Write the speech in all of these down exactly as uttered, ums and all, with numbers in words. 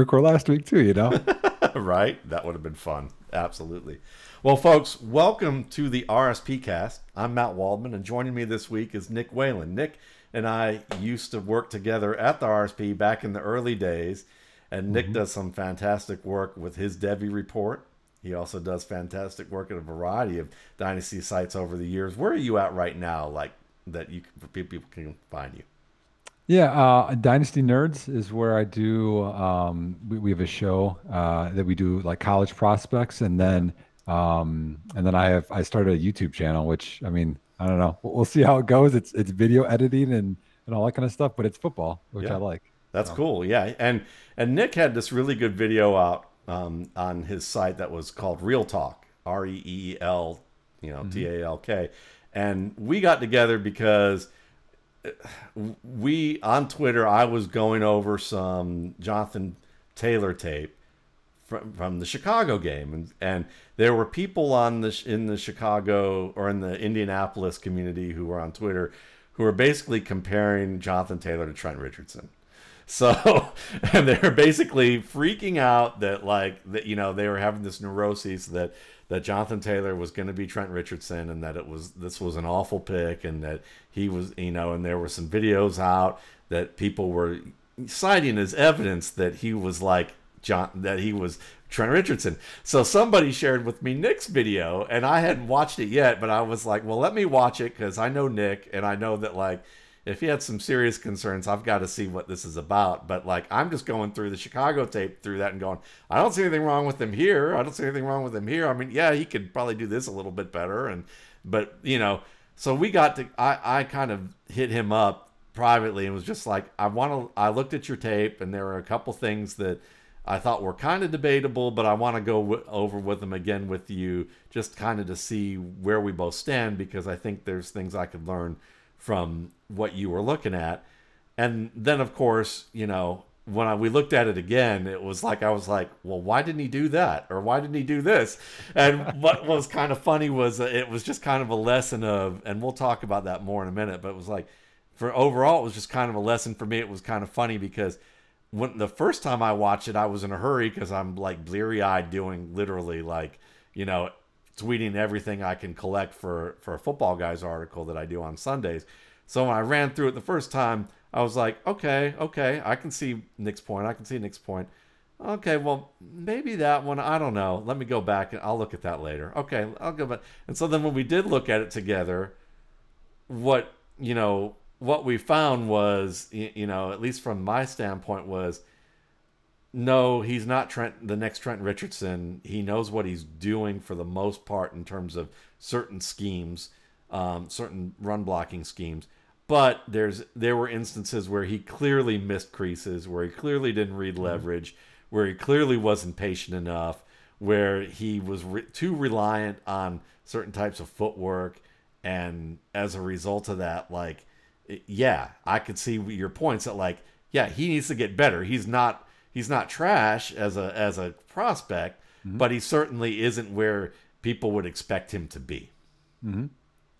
record last week too, you know? Right? That would have been fun. Absolutely. Well, folks, welcome to the R S P cast. I'm Matt Waldman, and joining me this week is Nick Whalen. Nick and I used to work together at the R S P back in the early days, and Nick mm-hmm. does some fantastic work with his Debbie report. He also does fantastic work at a variety of Dynasty sites over the years. Where are you at right now, like, that you can, people can find you? Yeah, uh, Dynasty Nerds is where I do, um, we, we have a show uh, that we do, like, college prospects, and then um, and then I have I started a YouTube channel, which, I mean, I don't know. We'll see how it goes. It's it's video editing and, and all that kind of stuff, but it's football, which yeah, I like. That's so cool, yeah. And, and Nick had this really good video out Um, on his site that was called Reel Talk, R E E L, you know, mm-hmm. T A L K. And we got together because we, on Twitter, I was going over some Jonathan Taylor tape from, from the Chicago game. And, and there were people on the, in the Chicago or in the Indianapolis community who were on Twitter who were basically comparing Jonathan Taylor to Trent Richardson. So, and they're basically freaking out that, like, that, you know, they were having this neuroses that, that Jonathan Taylor was going to be Trent Richardson, and that it was, this was an awful pick, and that he was, you know, and there were some videos out that people were citing as evidence that he was like John, that he was Trent Richardson. So somebody shared with me Nick's video, and I hadn't watched it yet, but I was like, well, let me watch it, because I know Nick, and I know that, like, if he had some serious concerns, I've got to see what this is about. But, like, I'm just going through the Chicago tape through that and going, I don't see anything wrong with him here. I don't see anything wrong with him here. I mean, yeah, he could probably do this a little bit better. And, but, you know, so we got to, I, I kind of hit him up privately and was just like, I want to, I looked at your tape, and there were a couple things that I thought were kind of debatable, but I want to go w- over with them again with you, just kind of to see where we both stand, because I think there's things I could learn from what you were looking at. And then, of course, you know, when I, we looked at it again, it was like, I was like, well, why didn't he do that? Or why didn't he do this? And what was kind of funny was it was just kind of a lesson of, and we'll talk about that more in a minute, but it was like, for overall, it was just kind of a lesson for me. It was kind of funny because when the first time I watched it, I was in a hurry because I'm, like, bleary eyed doing literally, like, you know, tweeting everything I can collect for, for a Football Guys article that I do on Sundays. So when I ran through it the first time, I was like, okay, okay, I can see Nick's point. I can see Nick's point. Okay, well, maybe that one, I don't know. Let me go back and I'll look at that later. Okay, I'll go back. And so then when we did look at it together, what, you know, what we found was, you know, at least from my standpoint, was, no, he's not Trent, the next Trent Richardson. He knows what he's doing for the most part in terms of certain schemes, um, certain run blocking schemes. But there's there were instances where he clearly missed creases, where he clearly didn't read leverage, where he clearly wasn't patient enough, where he was re- too reliant on certain types of footwork. And as a result of that, like, yeah, I could see your points that, like, yeah, he needs to get better. He's not... He's not trash as a as a prospect, mm-hmm. but he certainly isn't where people would expect him to be. Mm-hmm.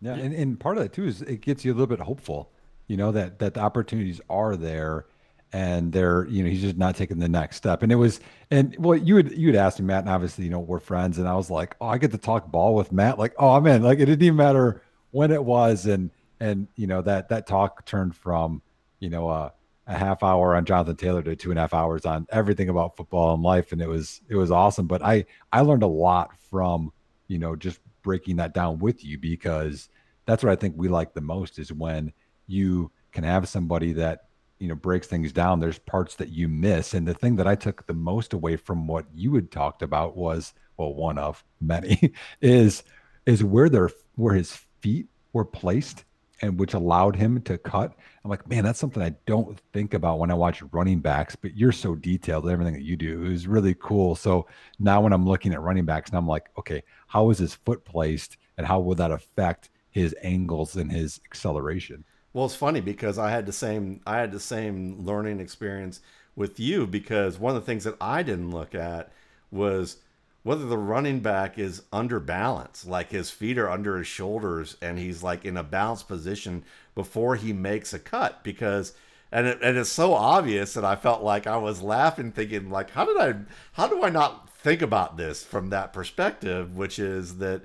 Yeah, yeah. And, and part of that too is it gets you a little bit hopeful, you know, that that the opportunities are there, and they're, you know, he's just not taking the next step. And it was, and well, you had you had asked me, Matt, and obviously, you know, we're friends, and I was like, oh, I get to talk ball with Matt, like, oh, I'm in, like, it didn't even matter when it was, and and you know that that talk turned from, you know, uh. a half hour on Jonathan Taylor to two and a half hours on everything about football and life. And it was, it was awesome. But I, I learned a lot from, you know, just breaking that down with you, because that's what I think we like the most is when you can have somebody that, you know, breaks things down. There's parts that you miss. And the thing that I took the most away from what you had talked about was, well, one of many is, is where their, where his feet were placed and which allowed him to cut. I'm like, man, that's something I don't think about when I watch running backs, but you're so detailed in everything that you do. It was really cool. So now when I'm looking at running backs, and I'm like, okay, how is his foot placed and how will that affect his angles and his acceleration? Well, it's funny because I had the same, I had the same learning experience with you, because one of the things that I didn't look at was whether the running back is under balance, like his feet are under his shoulders and he's like in a balanced position before he makes a cut. Because And it, and it's so obvious, and I felt like I was laughing, thinking like, how did I, how do I not think about this from that perspective? Which is that,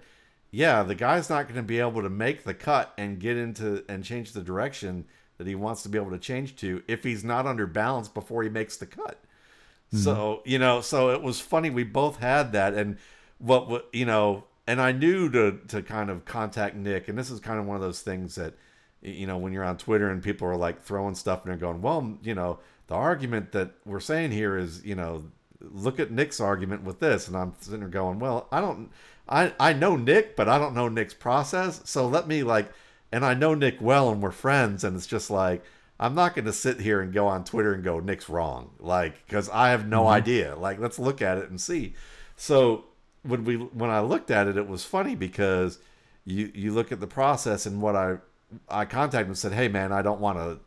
yeah, the guy's not going to be able to make the cut and get into and change the direction that he wants to be able to change to if he's not under balance before he makes the cut. Mm-hmm. So, you know, so it was funny. We both had that, and what, what you know, and I knew to to kind of contact Nick, and this is kind of one of those things that, you know, when you're on Twitter and people are like throwing stuff and they're going, well, you know, the argument that we're saying here is, you know, look at Nick's argument with this. And I'm sitting there going, well, I don't, I, I know Nick, but I don't know Nick's process. So let me like, and I know Nick well and we're friends. And it's just like, I'm not going to sit here and go on Twitter and go, Nick's wrong. Like, cause I have no mm-hmm. idea. Like, let's look at it and see. So when we, when I looked at it, it was funny because you, you look at the process and what I, I contacted him and said, hey man, I don't want to,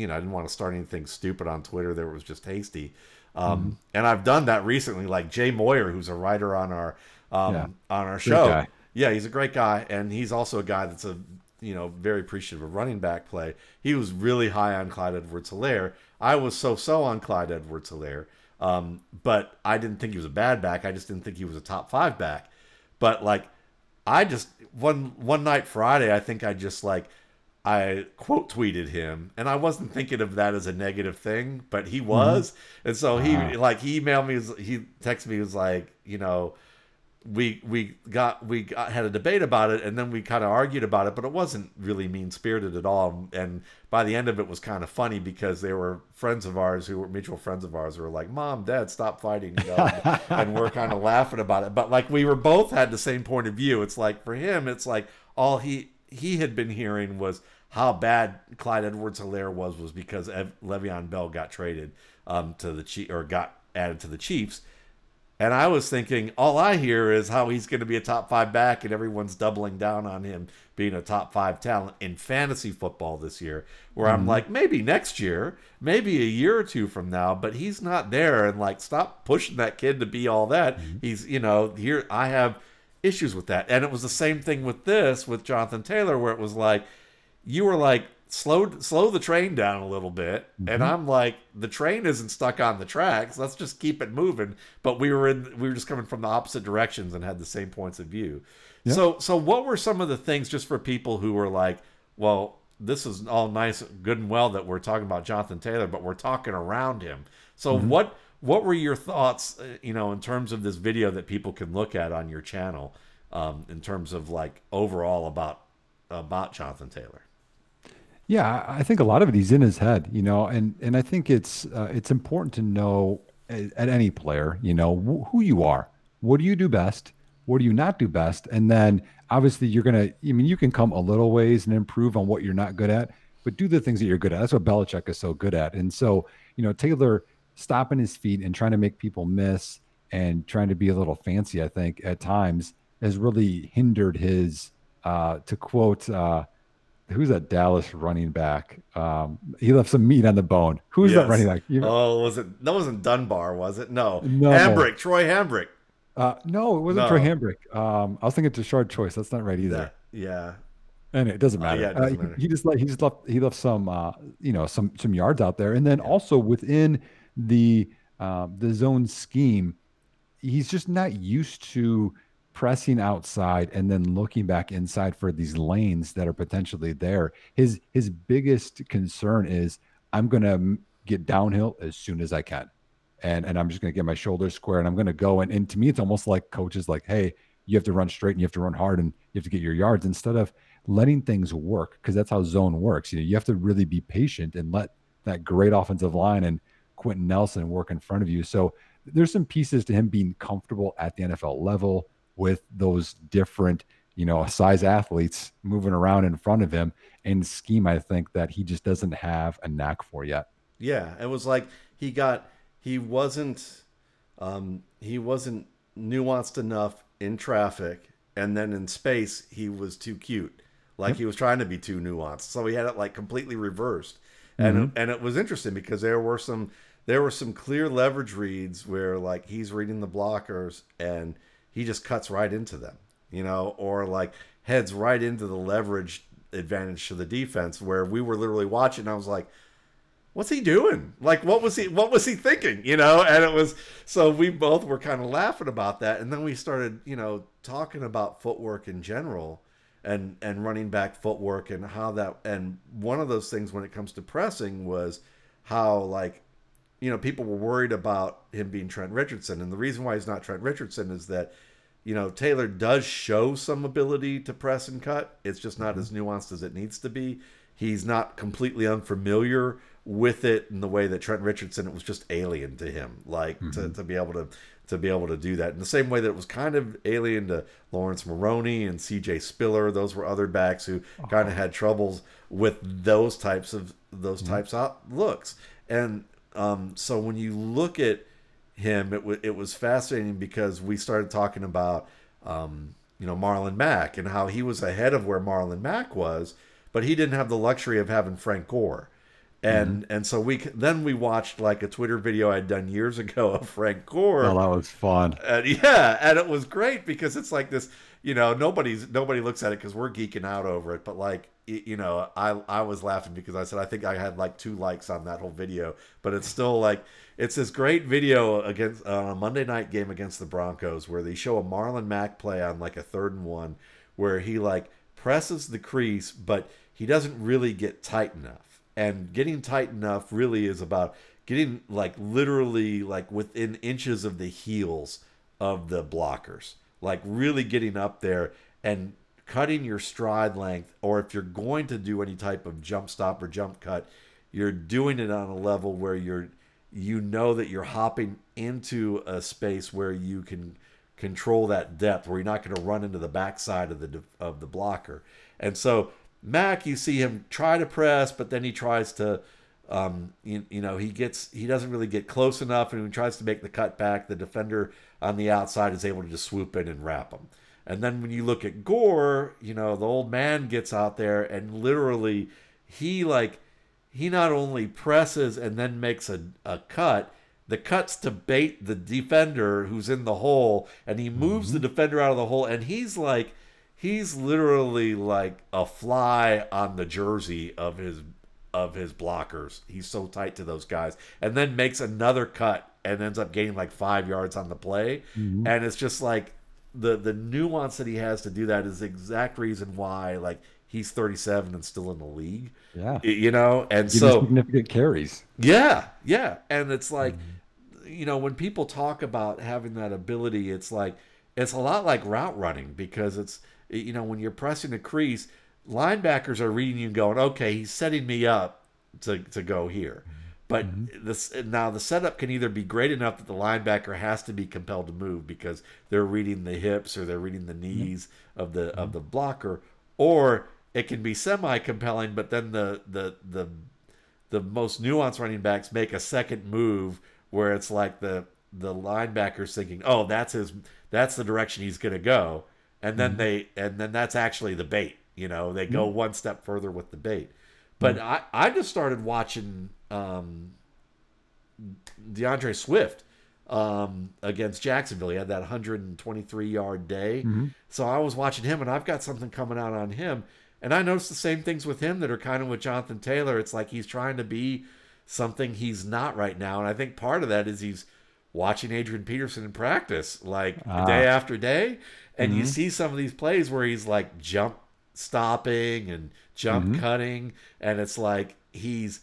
you know, I didn't want to start anything stupid on Twitter that was just hasty. Um, mm-hmm. And I've done that recently, like Jay Moyer, who's a writer on our, um, yeah. on our show. Yeah. He's a great guy. And he's also a guy that's a, you know, very appreciative of running back play. He was really high on Clyde Edwards-Helaire. I was so-so on Clyde Edwards-Helaire. Um, but I didn't think he was a bad back. I just didn't think he was a top five back. But like, I just, one, one night Friday, I think I just like, I quote tweeted him, and I wasn't thinking of that as a negative thing, but he was. Mm-hmm. And so he wow. like he emailed me, he texted me, he was like, you know, we we got we got, had a debate about it, and then we kind of argued about it, but it wasn't really mean spirited at all. And by the end of it was kind of funny because they were friends of ours who were mutual friends of ours who were like, Mom, Dad, stop fighting, you know? And we're kind of laughing about it. But like we were both had the same point of view. It's like for him, it's like all he he had been hearing was how bad Clyde Edwards-Helaire was was because Le'Veon Bell got traded um, to the Chiefs or got added to the Chiefs, and I was thinking all I hear is how he's going to be a top five back and everyone's doubling down on him being a top five talent in fantasy football this year. Where mm-hmm. I'm like maybe next year, maybe a year or two from now, but he's not there. And like stop pushing that kid to be all that. Mm-hmm. He's you know here I have issues with that, and it was the same thing with this with Jonathan Taylor where it was like. You were like, slow slow the train down a little bit. Mm-hmm. And I'm like, the train isn't stuck on the tracks. Let's just keep it moving. But we were in, we were just coming from the opposite directions and had the same points of view. Yeah. So so what were some of the things just for people who were like, well, this is all nice, good and well that we're talking about Jonathan Taylor, but we're talking around him. So mm-hmm. what what were your thoughts, you know, in terms of this video that people can look at on your channel um, in terms of like overall about about Jonathan Taylor? Yeah, I think a lot of it he's in his head, you know, and and I think it's uh, it's important to know at, at any player, you know, wh- who you are, what do you do best, what do you not do best, and then obviously you're gonna, I mean, you can come a little ways and improve on what you're not good at, but do the things that you're good at. That's what Belichick is so good at, and so you know Taylor stomping his feet and trying to make people miss and trying to be a little fancy, I think at times has really hindered his, uh, to quote. Uh, Who's that Dallas running back? Um, he left some meat on the bone. Who's yes. that running back? You know? Oh, was it? That wasn't Dunbar, was it? No, no. Hambrick, Troy Hambrick. Uh, no, it wasn't no. Troy Hambrick. Um, I was thinking Deshaun Choice. That's not right either. Yeah, yeah. And it doesn't matter. Uh, yeah, it doesn't uh, matter. He, he just like he just left he left some uh, you know some some yards out there, and then yeah. also within the uh, the zone scheme, he's just not used to. Pressing outside and then looking back inside for these lanes that are potentially there. His his biggest concern is I'm going to get downhill as soon as I can. And and I'm just going to get my shoulders square and I'm going to go. And, and to me, it's almost like coaches like, hey, you have to run straight and you have to run hard and you have to get your yards instead of letting things work because that's how zone works. You know, you have to really be patient and let that great offensive line and Quentin Nelson work in front of you. So there's some pieces to him being comfortable at the N F L level with those different, you know, size athletes moving around in front of him and scheme, I think that he just doesn't have a knack for yet. Yeah. It was like he got, he wasn't, um, he wasn't nuanced enough in traffic. And then in space, he was too cute. Like yep. he was trying to be too nuanced. So he had it like completely reversed. Mm-hmm. And, and it was interesting because there were some, there were some clear leverage reads where like he's reading the blockers and, he just cuts right into them, you know, or like heads right into the leverage advantage to the defense where we were literally watching. And I was like, what's he doing? Like, what was he, what was he thinking? You know, and it was, so we both were kind of laughing about that. And then we started, you know, talking about footwork in general and, and running back footwork and how that, and one of those things when it comes to pressing was how, like, you know, people were worried about him being Trent Richardson. And the reason why he's not Trent Richardson is that, you know, Taylor does show some ability to press and cut. It's just not mm-hmm. as nuanced as it needs to be. He's not completely unfamiliar with it in the way that Trent Richardson, it was just alien to him, like mm-hmm. to, to be able to, to be able to do that in the same way that it was kind of alien to Lawrence Maroney and C J Spiller. Those were other backs who uh-huh. kind of had troubles with those types of those mm-hmm. types of looks. And, Um, so when you look at him, it, w- it was fascinating because we started talking about, um, you know, Marlon Mack and how he was ahead of where Marlon Mack was, but he didn't have the luxury of having Frank Gore. And mm-hmm. and so we then we watched like a Twitter video I'd done years ago of Frank Gore. Oh, that was fun. And yeah, and it was great because it's like this, you know, nobody's nobody looks at it because we're geeking out over it, but like, you know, I I was laughing because I said I think I had like two likes on that whole video, but it's still like it's this great video against uh, on a Monday night game against the Broncos where they show a Marlon Mack play on like a third and one where he like presses the crease, but he doesn't really get tight enough. And getting tight enough really is about getting like literally like within inches of the heels of the blockers, like really getting up there and cutting your stride length, or if you're going to do any type of jump stop or jump cut, you're doing it on a level where you're, you know that you're hopping into a space where you can control that depth, where you're not going to run into the backside of the of the blocker. And so Mack, you see him try to press, but then he tries to, um, you, you know, he gets he doesn't really get close enough, and when he tries to make the cut back, the defender on the outside is able to just swoop in and wrap him. And then when you look at Gore, you know, the old man gets out there and literally he like, he not only presses and then makes a, a cut, the cut's to bait the defender who's in the hole, and he moves mm-hmm. the defender out of the hole, and he's like, he's literally like a fly on the jersey of his, of his blockers. He's so tight to those guys, and then makes another cut and ends up gaining like five yards on the play. Mm-hmm. And it's just like, The the nuance that he has to do that is the exact reason why, like, he's thirty-seven and still in the league. Yeah. You know, and Give so significant carries. Yeah, yeah. And it's like, mm-hmm. you know, when people talk about having that ability, it's like, it's a lot like route running because it's, you know, when you're pressing the crease, linebackers are reading you going, okay, he's setting me up to, to go here. But mm-hmm. this now the setup can either be great enough that the linebacker has to be compelled to move because they're reading the hips or they're reading the knees mm-hmm. of the of the blocker, or it can be semi-compelling, but then the the the the most nuanced running backs make a second move where it's like the the linebacker's thinking, oh, that's his that's the direction he's gonna go. And then mm-hmm. they and then that's actually the bait. You know, they go mm-hmm. one step further with the bait. But mm-hmm. I, I just started watching Um, DeAndre Swift um, against Jacksonville. He had that one hundred twenty-three yard day. Mm-hmm. So I was watching him, and I've got something coming out on him. And I noticed the same things with him that are kind of with Jonathan Taylor. It's like he's trying to be something he's not right now. And I think part of that is he's watching Adrian Peterson in practice, like ah. day after day. And mm-hmm. you see some of these plays where he's like jump stopping and jump mm-hmm. cutting. And it's like he's...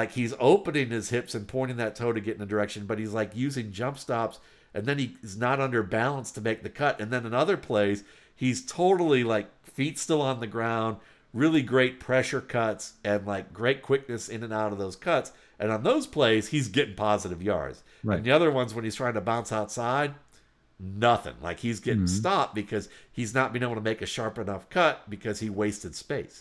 like he's opening his hips and pointing that toe to get in a direction, but he's like using jump stops, and then he's not under balance to make the cut. And then in other plays, he's totally like feet still on the ground, really great pressure cuts and like great quickness in and out of those cuts. And on those plays, he's getting positive yards. Right. And the other ones when he's trying to bounce outside, nothing. Like he's getting mm-hmm. stopped because he's not being able to make a sharp enough cut because he wasted space.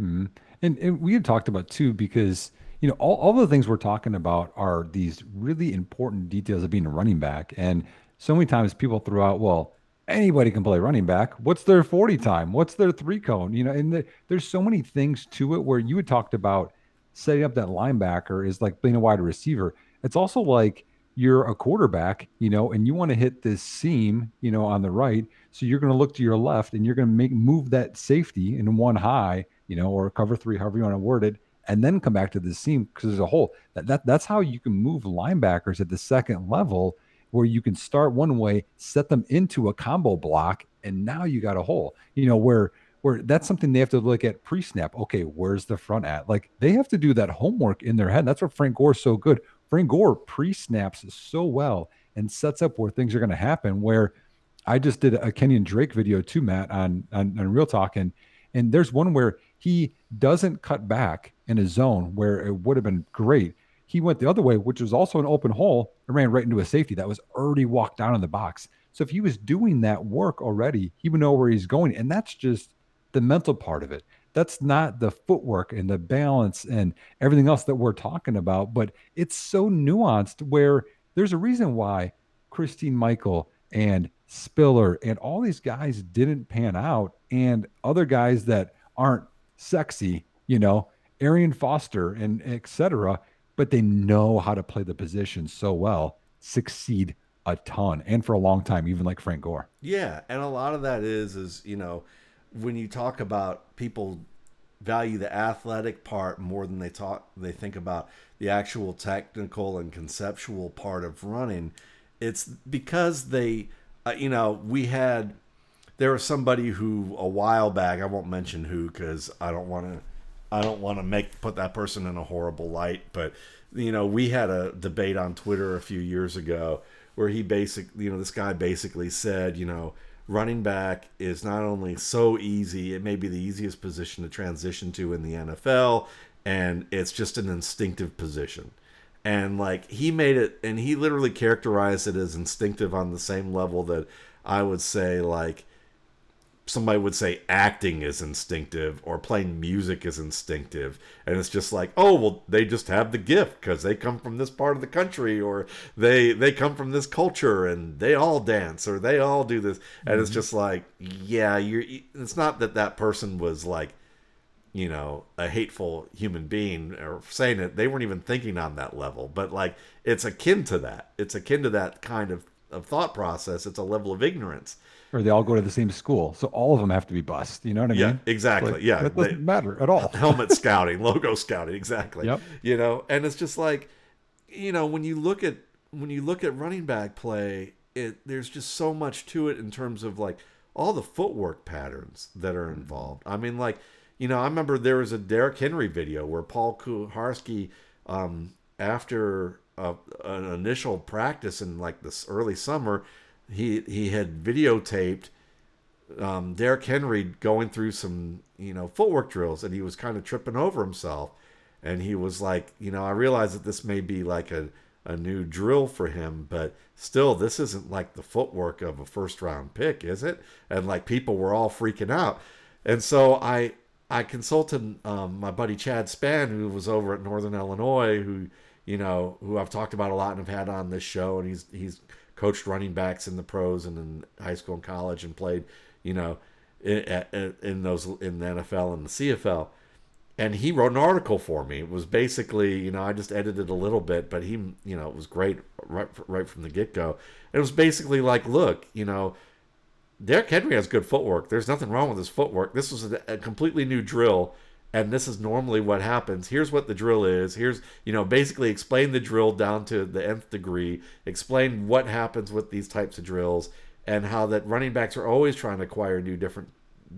Mm-hmm. And, and we had talked about too, because you know, all, all the things we're talking about are these really important details of being a running back. And so many times people throw out, well, anybody can play running back. What's their forty time? What's their three cone? You know, and the, there's so many things to it where you had talked about setting up that linebacker is like playing a wide receiver. It's also like you're a quarterback, you know, and you want to hit this seam, you know, on the right. So you're going to look to your left and you're going to make move that safety in one high, you know, or cover three, however you want to word it. and then come back to the seam because there's a hole. That, that that's how you can move linebackers at the second level, where you can start one way, set them into a combo block, and now you got a hole. You know, where where that's something they have to look at pre-snap. Okay, where's the front at? Like, they have to do that homework in their head. That's what Frank Gore's so good. Frank Gore pre-snaps so well and sets up where things are going to happen. Where I just did a Kenyon Drake video too, Matt, on on, on Real Talk, and and there's one where he doesn't cut back in a zone where it would have been great. He went the other way, which was also an open hole, and ran right into a safety that was already walked down in the box. So if he was doing that work already, he would know where he's going. And that's just the mental part of it. That's not the footwork and the balance and everything else that we're talking about. But it's so nuanced, where there's a reason why Christine Michael and Spiller and all these guys didn't pan out, and other guys that aren't sexy, you know, Arian Foster and et cetera, but they know how to play the position so well, succeed a ton, and for a long time, even like Frank Gore. Yeah, and a lot of that is, is you know, when you talk about people value the athletic part more than they talk, they think about the actual technical and conceptual part of running. It's because they, uh, you know, we had, there was somebody who a while back, I won't mention who, because I don't want to, I don't want to make put that person in a horrible light, but you know, we had a debate on Twitter a few years ago where he basically, you know, this guy basically said, you know, running back is not only so easy, it may be the easiest position to transition to in the N F L, and it's just an instinctive position. And like, he made it, and he literally characterized it as instinctive on the same level that I would say, like, somebody would say acting is instinctive or playing music is instinctive. And it's just like, oh, well, they just have the gift because they come from this part of the country, or they they come from this culture and they all dance or they all do this. And mm-hmm. It's just like, yeah, you're. It's not that that person was like, you know, a hateful human being or saying it. They weren't even thinking on that level. But like, it's akin to that. It's akin to that kind of, of thought process. It's a level of ignorance. Or they all go to the same school, so all of them have to be bussed. You know what I yeah, mean? Exactly. Like, yeah, it doesn't they, matter at all. Helmet scouting, logo scouting, exactly. Yep. You know, and it's just like, you know, when you look at when you look at running back play, it there's just so much to it in terms of like all the footwork patterns that are involved. I mean, like, you know, I remember there was a Derrick Henry video where Paul Kuharski, um, after a, an initial practice in like this early summer. He he had videotaped um, Derrick Henry going through some, you know, footwork drills, and he was kind of tripping over himself. And he was like, you know, I realize that this may be like a, a new drill for him, but still, this isn't like the footwork of a first-round pick, is it? And, like, people were all freaking out. And so I, I consulted um, my buddy Chad Spann, who was over at Northern Illinois, who, you know, who I've talked about a lot and have had on this show, and he's he's – coached running backs in the pros and in high school and college, and played, you know, in, in those in the N F L and the C F L. And he wrote an article for me. It was basically, you know, I just edited a little bit, but he, you know, it was great right right from the get go. It was basically like, look, you know, Derrick Henry has good footwork. There's nothing wrong with his footwork. This was a, a completely new drill, and this is normally what happens. Here's what the drill is. Here's, you know, basically explain the drill down to the nth degree. Explain what happens with these types of drills, and how that running backs are always trying to acquire new different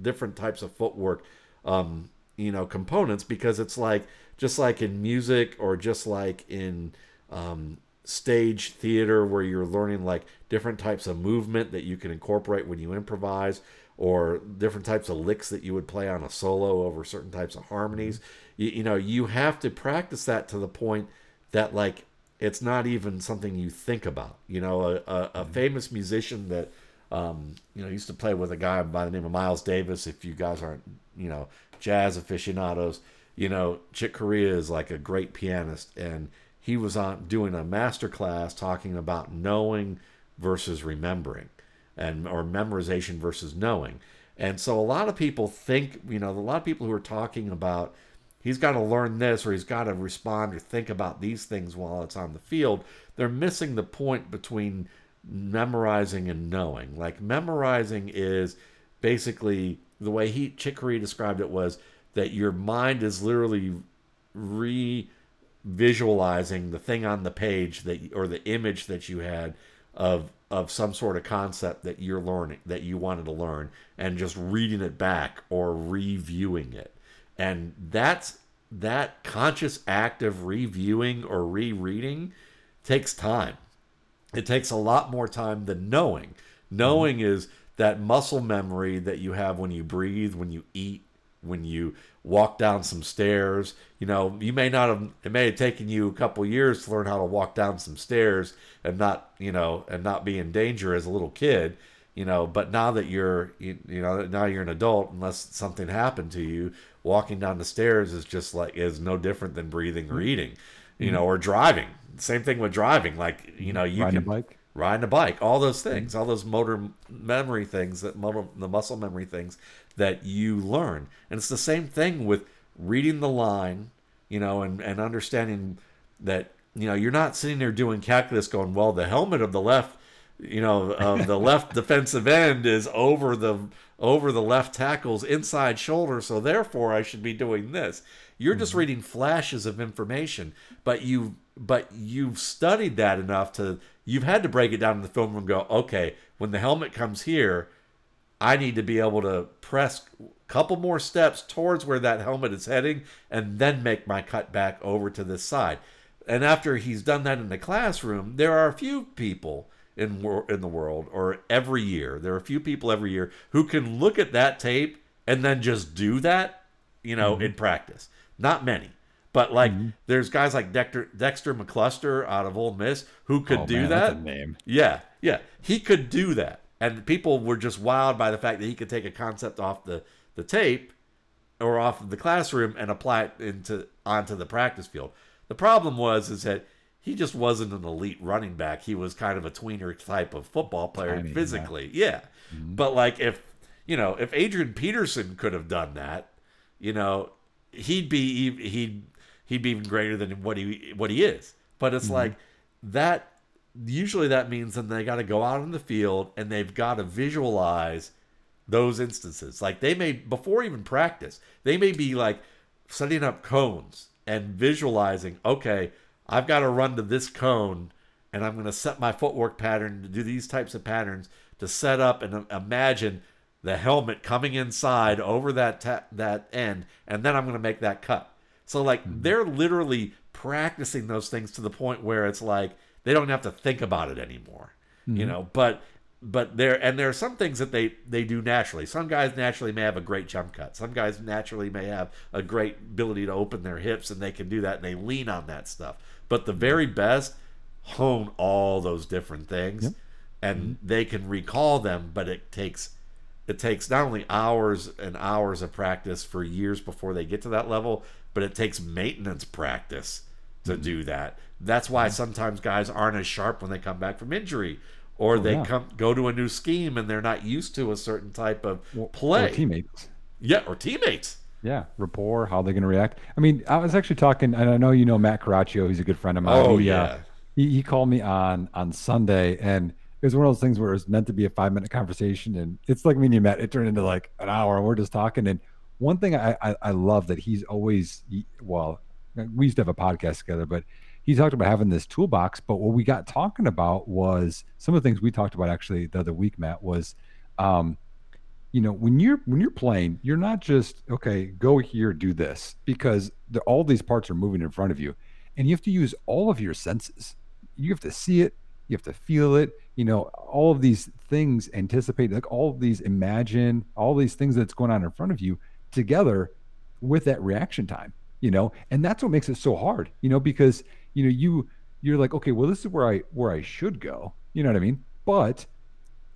different types of footwork, um, you know, components, because it's like, just like in music or just like in um, stage theater, where you're learning like different types of movement that you can incorporate when you improvise, or different types of licks that you would play on a solo over certain types of harmonies. You, you know, you have to practice that to the point that, like, it's not even something you think about. You know, a, a, a famous musician that, um, you know, used to play with a guy by the name of Miles Davis. If you guys aren't, you know, jazz aficionados, you know, Chick Corea is like a great pianist. And he was on doing a master class talking about knowing versus remembering. And or memorization versus knowing. And so a lot of people think, you know, a lot of people who are talking about he's got to learn this, or he's got to respond or think about these things while it's on the field, they're missing the point between memorizing and knowing. Like, memorizing is basically the way he Chick Corea described it was that your mind is literally re-visualizing the thing on the page that, or the image that you had of of some sort of concept that you're learning, that you wanted to learn, and just reading it back or reviewing it. And that's that conscious act of reviewing or rereading takes time. It takes a lot more time than knowing. Knowing mm-hmm. is that muscle memory that you have when you breathe, when you eat, when you walk down some stairs. You know, you may not have, it may have taken you a couple years to learn how to walk down some stairs and not, you know, and not be in danger as a little kid, you know, but now that you're, you, you know, now you're an adult, unless something happened to you, walking down the stairs is just like, is no different than breathing or eating, you mm-hmm. know, or driving. Same thing with driving. Like, you know, you riding can a bike. Riding a bike, all those things, mm-hmm. all those motor memory things, that motor, the muscle memory things that you learn. And it's the same thing with reading the line, you know, and, and understanding that, you know, you're not sitting there doing calculus going, well, the helmet of the left, you know, of the left defensive end is over the over the left tackle's inside shoulder, so therefore I should be doing this. You're mm-hmm. just reading flashes of information, but you but you've studied that enough to, you've had to break it down in the film room and go, okay, when the helmet comes here, I need to be able to press a couple more steps towards where that helmet is heading and then make my cut back over to this side. And after he's done that in the classroom, there are a few people in wor- in the world, or every year, there are a few people every year who can look at that tape and then just do that, you know, mm-hmm. in practice. Not many. But, like, mm-hmm. there's guys like Dexter, Dexter McCluster out of Ole Miss who could oh, do man, that. That's a name. Yeah, yeah. He could do that. And people were just wowed by the fact that he could take a concept off the, the tape or off of the classroom and apply it into onto the practice field. The problem was is that he just wasn't an elite running back. He was kind of a tweener type of football player I mean, physically. That. Yeah. Mm-hmm. But, like, if, you know, if Adrian Peterson could have done that, you know, he'd be – he'd – he'd be even greater than what he what he is. But it's mm-hmm. like that, usually that means that they got to go out in the field and they've got to visualize those instances. Like they may, before even practice, they may be like setting up cones and visualizing, okay, I've got to run to this cone and I'm going to set my footwork pattern to do these types of patterns to set up and imagine the helmet coming inside over that ta- that end. And then I'm going to make that cut. So, like, they're literally practicing those things to the point where it's like they don't have to think about it anymore, mm-hmm. you know. But, but there, and there are some things that they, they do naturally. Some guys naturally may have a great jump cut. Some guys naturally may have a great ability to open their hips, and they can do that, and they lean on that stuff. But the very best hone all those different things, yep. and mm-hmm. they can recall them, but it takes... It takes not only hours and hours of practice for years before they get to that level, but it takes maintenance practice to mm-hmm. do that. That's why sometimes guys aren't as sharp when they come back from injury, or oh, they yeah. come go to a new scheme and they're not used to a certain type of well, play. Or teammates. Yeah, or teammates. Yeah, rapport, how they're going to react. I mean, I was actually talking, and I know you know Matt Caraccio. He's a good friend of mine. Oh, he, yeah. Uh, he, he called me on on Sunday, and it was one of those things where it's meant to be a five minute conversation, and it's like me and you, Matt, it turned into like an hour and we're just talking. And one thing I, I, I love that he's always, well, we used to have a podcast together, but he talked about having this toolbox. But what we got talking about was some of the things we talked about actually the other week, Matt, was, um, you know, when you're, when you're playing, you're not just, okay, go here, do this, because the, all these parts are moving in front of you, and you have to use all of your senses. You have to see it. You have to feel it, you know, all of these things, anticipate, like all of these, imagine all these things that's going on in front of you together with that reaction time, you know, and that's what makes it so hard, you know, because, you know, you, you're like, okay, well, this is where I, where I should go. You know what I mean? But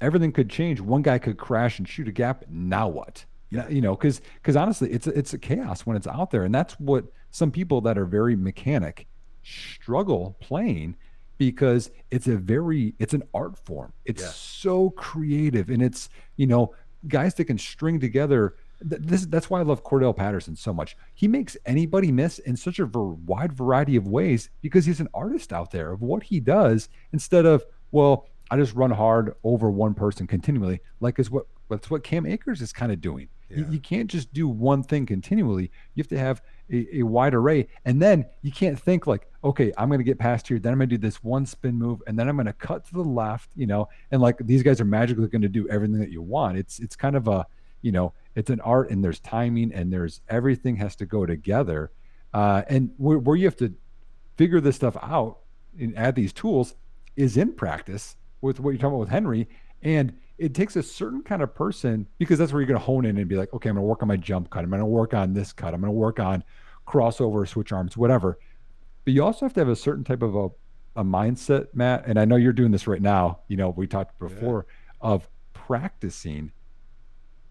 everything could change. One guy could crash and shoot a gap. Now what? Yeah. You know, cause, cause honestly, it's, it's a chaos when it's out there. And that's what some people that are very mechanic struggle playing, because it's a very, it's an art form. It's yeah. so creative, and it's, you know, guys that can string together. Th- this, that's why I love Cordell Patterson so much. He makes anybody miss in such a ver- wide variety of ways, because he's an artist out there of what he does, instead of, well, I just run hard over one person continually, like is what, that's what Cam Akers is kind of doing. Yeah. You, you can't just do one thing continually. You have to have a, a wide array. And then you can't think like, okay, I'm going to get past here. Then I'm going to do this one spin move. And then I'm going to cut to the left, you know, and like these guys are magically going to do everything that you want. It's, it's kind of a, you know, it's an art, and there's timing, and there's everything has to go together. Uh, and where, where you have to figure this stuff out and add these tools is in practice with what you're talking about with Henry. And it takes a certain kind of person, because that's where you're going to hone in and be like, okay, I'm going to work on my jump cut. I'm going to work on this cut. I'm going to work on crossover, switch arms, whatever. But you also have to have a certain type of a, a mindset, Matt. And I know you're doing this right now. You know, we talked before yeah. of practicing,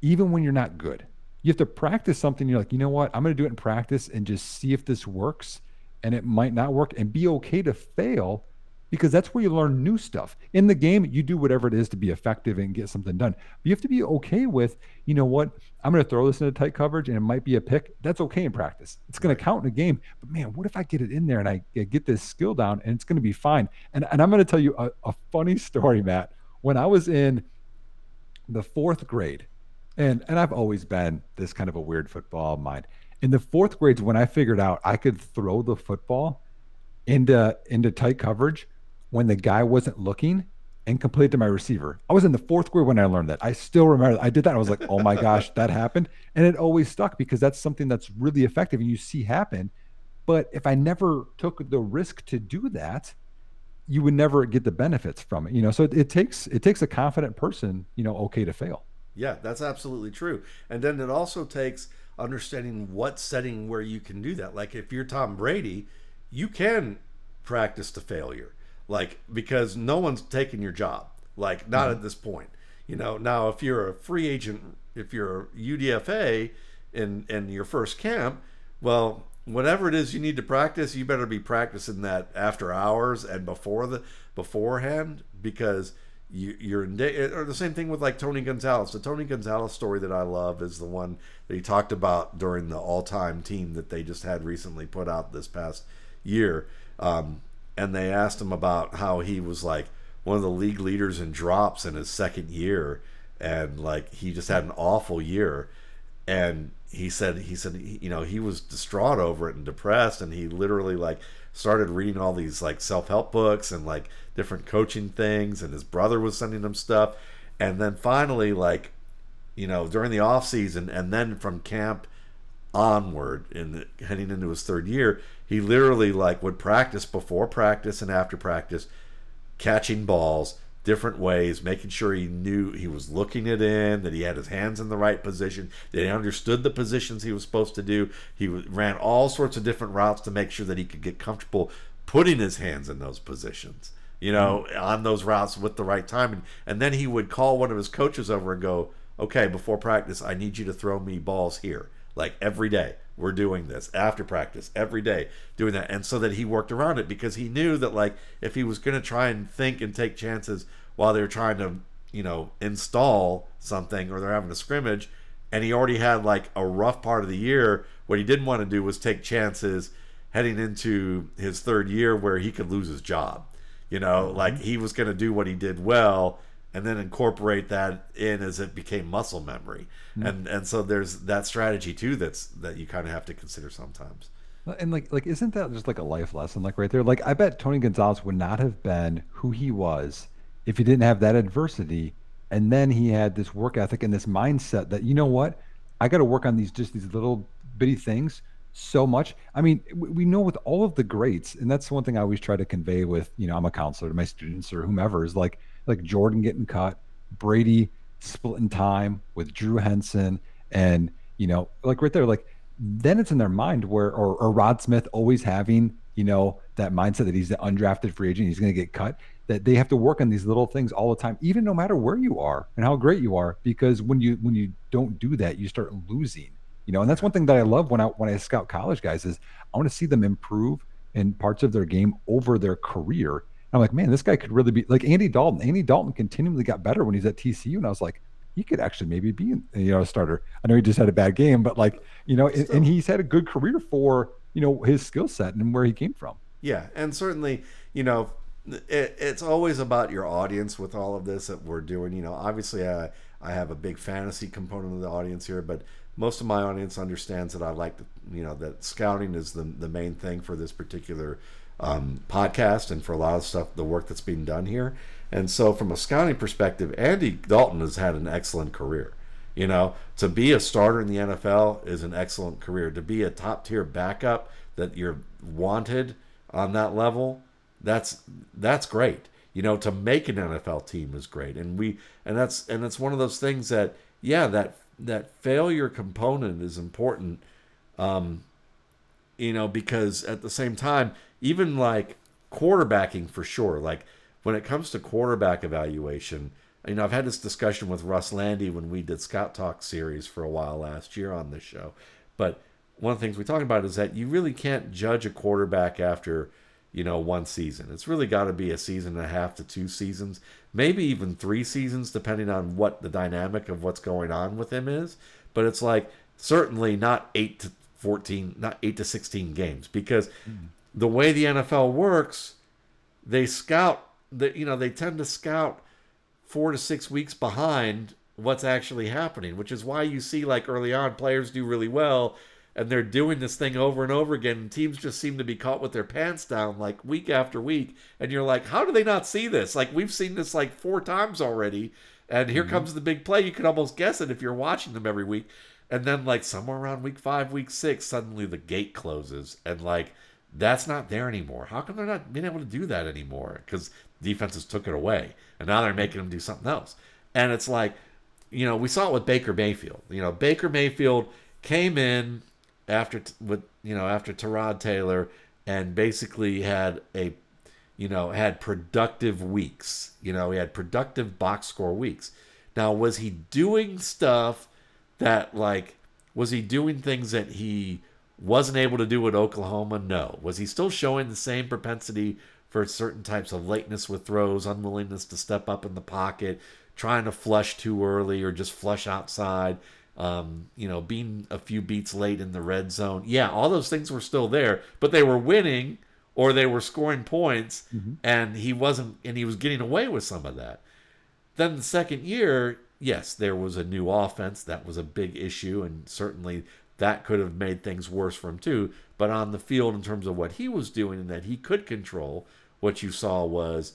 even when you're not good. You have to practice something. You're like, you know what? I'm going to do it in practice and just see if this works. And it might not work, and be okay to fail, because that's where you learn new stuff. In the game, you do whatever it is to be effective and get something done. But you have to be okay with, you know what, I'm going to throw this into tight coverage and it might be a pick. That's okay in practice. It's going right. to count in a game. But man, what if I get it in there and I get this skill down, and it's going to be fine. And, and I'm going to tell you a, a funny story, Matt. When I was in the fourth grade, and, and I've always been this kind of a weird football mind. In the fourth grade, when I figured out I could throw the football into, into tight coverage when the guy wasn't looking and complete to my receiver. I was in the fourth grade when I learned that. I still remember I did that. I was like, oh my gosh, that happened. And it always stuck, because that's something that's really effective and you see happen. But if I never took the risk to do that, you would never get the benefits from it. You know, so it, it takes it takes a confident person, you know, okay to fail. Yeah, that's absolutely true. And then it also takes understanding what setting where you can do that. Like if you're Tom Brady, you can practice to failure, like, because no one's taking your job, like not mm-hmm. at this point, you know. Now, if you're a free agent, if you're a U D F A in, in your first camp, well, whatever it is you need to practice, you better be practicing that after hours and before the beforehand, because You, you're in de- or the same thing with like Tony Gonzalez. The Tony Gonzalez story that I love is the one that he talked about during the all-time team that they just had recently put out this past year. Um, and they asked him about how he was like one of the league leaders in drops in his second year, and like he just had an awful year. And he said, he said, you know, he was distraught over it and depressed, and he literally like started reading all these like self-help books and like different coaching things, and his brother was sending him stuff. And then finally, like, you know, during the off season, and then from camp onward and heading into his third year, he literally like would practice before practice and after practice, catching balls different ways, making sure he knew he was looking it in, that he had his hands in the right position, that he understood the positions he was supposed to do. He ran all sorts of different routes to make sure that he could get comfortable putting his hands in those positions, you know, mm-hmm. on those routes with the right timing. And then he would call one of his coaches over and go, okay, before practice, I need you to throw me balls here. Like every day, we're doing this. After practice, every day, doing that. And so that he worked around it, because he knew that, like, if he was going to try and think and take chances while they're trying to, you know, install something or they're having a scrimmage, and he already had, like, a rough part of the year, what he didn't want to do was take chances heading into his third year where he could lose his job. You know, like, he was going to do what he did well and then incorporate that in as it became muscle memory. Mm-hmm. And and so there's that strategy too that's that you kind of have to consider sometimes. And like like isn't that just like a life lesson, like right there? Like I bet Tony Gonzalez would not have been who he was if he didn't have that adversity, and then he had this work ethic and this mindset that, you know what, I got to work on these just these little bitty things so much. I mean, we know with all of the greats, and that's one thing I always try to convey with, you know, I'm a counselor to my students or whomever, is like, like Jordan getting cut, Brady splitting time with Drew Henson, and, you know, like right there, like then it's in their mind where, or, or Rod Smith always having, you know, that mindset that he's the undrafted free agent, he's going to get cut, that they have to work on these little things all the time, even no matter where you are and how great you are, because when you, when you don't do that, you start losing, you know. And that's one thing that I love when I, when I scout college guys is I want to see them improve in parts of their game over their career. I'm like, man, this guy could really be like Andy Dalton. Andy Dalton continually got better when he's at T C U, and I was like, he could actually maybe be, you know, a starter. I know he just had a bad game, but like, you know, and, and he's had a good career for, you know, his skill set and where he came from. Yeah, and certainly, you know, it, it's always about your audience with all of this that we're doing. You know, obviously I, I have a big fantasy component of the audience here, but most of my audience understands that I like, to, you know, that scouting is the the main thing for this particular um, podcast and for a lot of stuff, the work that's being done here. And so from a scouting perspective, Andy Dalton has had an excellent career. You know, to be a starter in the N F L is an excellent career. To be a top-tier backup that you're wanted on that level, that's that's great. You know, to make an N F L team is great. And we and that's and it's one of those things that, yeah, that that failure component is important. Um, you know, because at the same time, even like quarterbacking for sure, like when it comes to quarterback evaluation, you know, I've had this discussion with Russ Landy when we did Scout Talk series for a while last year on this show. But one of the things we talked about is that you really can't judge a quarterback after, you know, one season. It's really got to be a season and a half to two seasons, maybe even three seasons, depending on what the dynamic of what's going on with him is. But it's like certainly not eight to fourteen, not eight to sixteen games, because mm. the way the N F L works, they scout that, you know, they tend to scout four to six weeks behind what's actually happening, which is why you see like early on players do really well and they're doing this thing over and over again. And teams just seem to be caught with their pants down like week after week. And you're like, how do they not see this? Like we've seen this like four times already. And here mm-hmm. comes the big play. You can almost guess it if you're watching them every week. And then like somewhere around week five, week six, suddenly the gate closes and like, that's not there anymore. How come they're not being able to do that anymore? Because defenses took it away, and now they're making them do something else. And it's like, you know, we saw it with Baker Mayfield. You know, Baker Mayfield came in after with you know after Tyrod Taylor, and basically had a, you know, had productive weeks. You know, he had productive box score weeks. Now, was he doing stuff that like, was he doing things that he wasn't able to do at Oklahoma? No. Was he still showing the same propensity for certain types of lateness with throws, unwillingness to step up in the pocket, trying to flush too early or just flush outside, um, you know, being a few beats late in the red zone? Yeah, all those things were still there, but they were winning or they were scoring points, mm-hmm. and he wasn't, and he was getting away with some of that. Then the second year, yes, there was a new offense. That was a big issue, and certainly that could have made things worse for him too. But on the field, in terms of what he was doing and that he could control, what you saw was,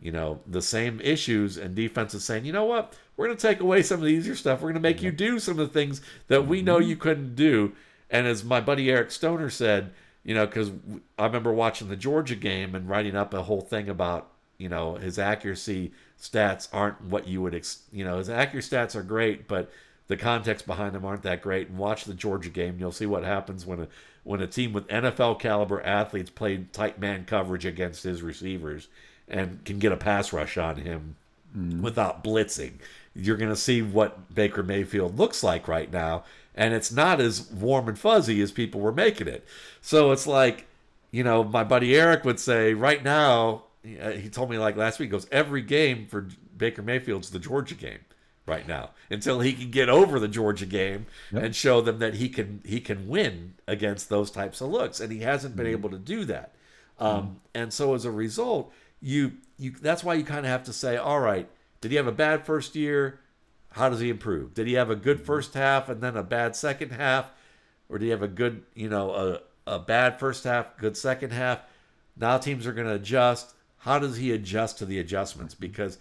you know, the same issues and defenses saying, you know what, we're going to take away some of the easier stuff. We're going to make you do some of the things that we know you couldn't do. And as my buddy Eric Stoner said, you know, because I remember watching the Georgia game and writing up a whole thing about, you know, his accuracy stats aren't what you would, ex- you know, his accuracy stats are great, but the context behind them aren't that great. And watch the Georgia game. You'll see what happens when a when a team with N F L caliber athletes play tight man coverage against his receivers and can get a pass rush on him mm. without blitzing. You're going to see what Baker Mayfield looks like right now. And it's not as warm and fuzzy as people were making it. So it's like, you know, my buddy Eric would say right now, he told me like last week, goes, every game for Baker Mayfield's the Georgia game right now until he can get over the Georgia game yep. and show them that he can he can win against those types of looks, and he hasn't been mm-hmm. able to do that. Um, mm-hmm. And so as a result, you you that's why you kind of have to say, all right, did he have a bad first year? How does he improve? Did he have a good first half and then a bad second half, or did he have a good you know a a bad first half, good second half? Now teams are going to adjust. How does he adjust to the adjustments? Because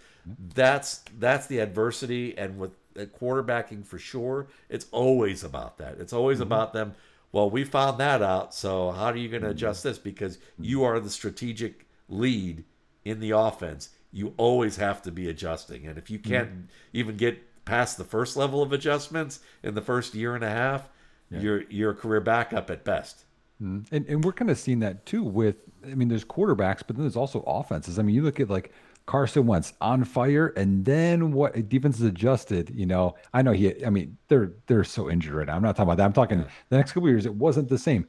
that's that's the adversity, and with quarterbacking for sure, it's always about that. It's always mm-hmm. about them, well, we found that out, so how are you going to adjust this? Because you are the strategic lead in the offense. You always have to be adjusting. And if you can't mm-hmm. even get past the first level of adjustments in the first year and a half, yeah. you're, you're a career backup at best. Mm-hmm. And and we're kind of seeing that too with, I mean, there's quarterbacks, but then there's also offenses. I mean, you look at like Carson Wentz on fire, and then what defense is adjusted, you know, I know he, I mean, they're, they're so injured right now. I'm not talking about that. I'm talking yeah. the next couple of years, it wasn't the same.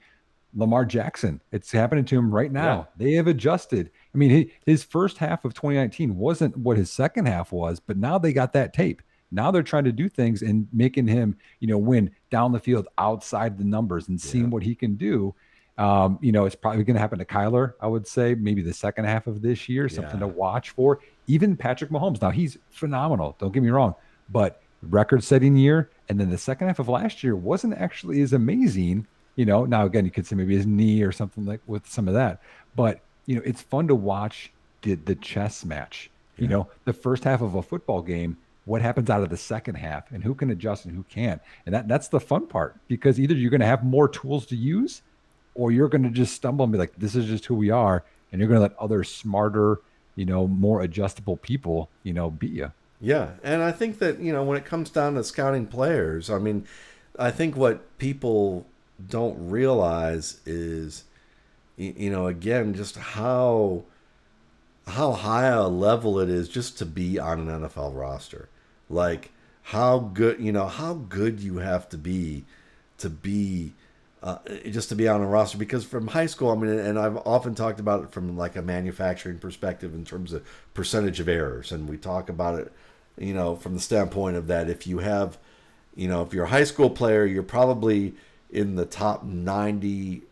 Lamar Jackson, it's happening to him right now. Yeah. They have adjusted. I mean, he, his first half of twenty nineteen wasn't what his second half was, but now they got that tape. Now they're trying to do things and making him, you know, win down the field outside the numbers and yeah. seeing what he can do. Um, you know, it's probably going to happen to Kyler, I would say, maybe the second half of this year, something yeah. to watch for. Even Patrick Mahomes. Now, he's phenomenal. Don't get me wrong. But record-setting year, and then the second half of last year wasn't actually as amazing. You know, now, again, you could say maybe his knee or something like with some of that. But, you know, it's fun to watch the, the chess match. You yeah. know, the first half of a football game, what happens out of the second half and who can adjust and who can't. And that that's the fun part, because either you're going to have more tools to use, or you're going to just stumble and be like, this is just who we are. And you're going to let other smarter, you know, more adjustable people, you know, beat you. Yeah. And I think that, you know, when it comes down to scouting players, I mean, I think what people don't realize is, you know, again, just how, how high a level it is just to be on an N F L roster. Like how good, you know, how good you have to be to be, Uh, just to be on a roster, because from high school, I mean, and I've often talked about it from like a manufacturing perspective in terms of percentage of errors. And we talk about it, you know, from the standpoint of that, if you have, you know, if you're a high school player, you're probably in the top ninety,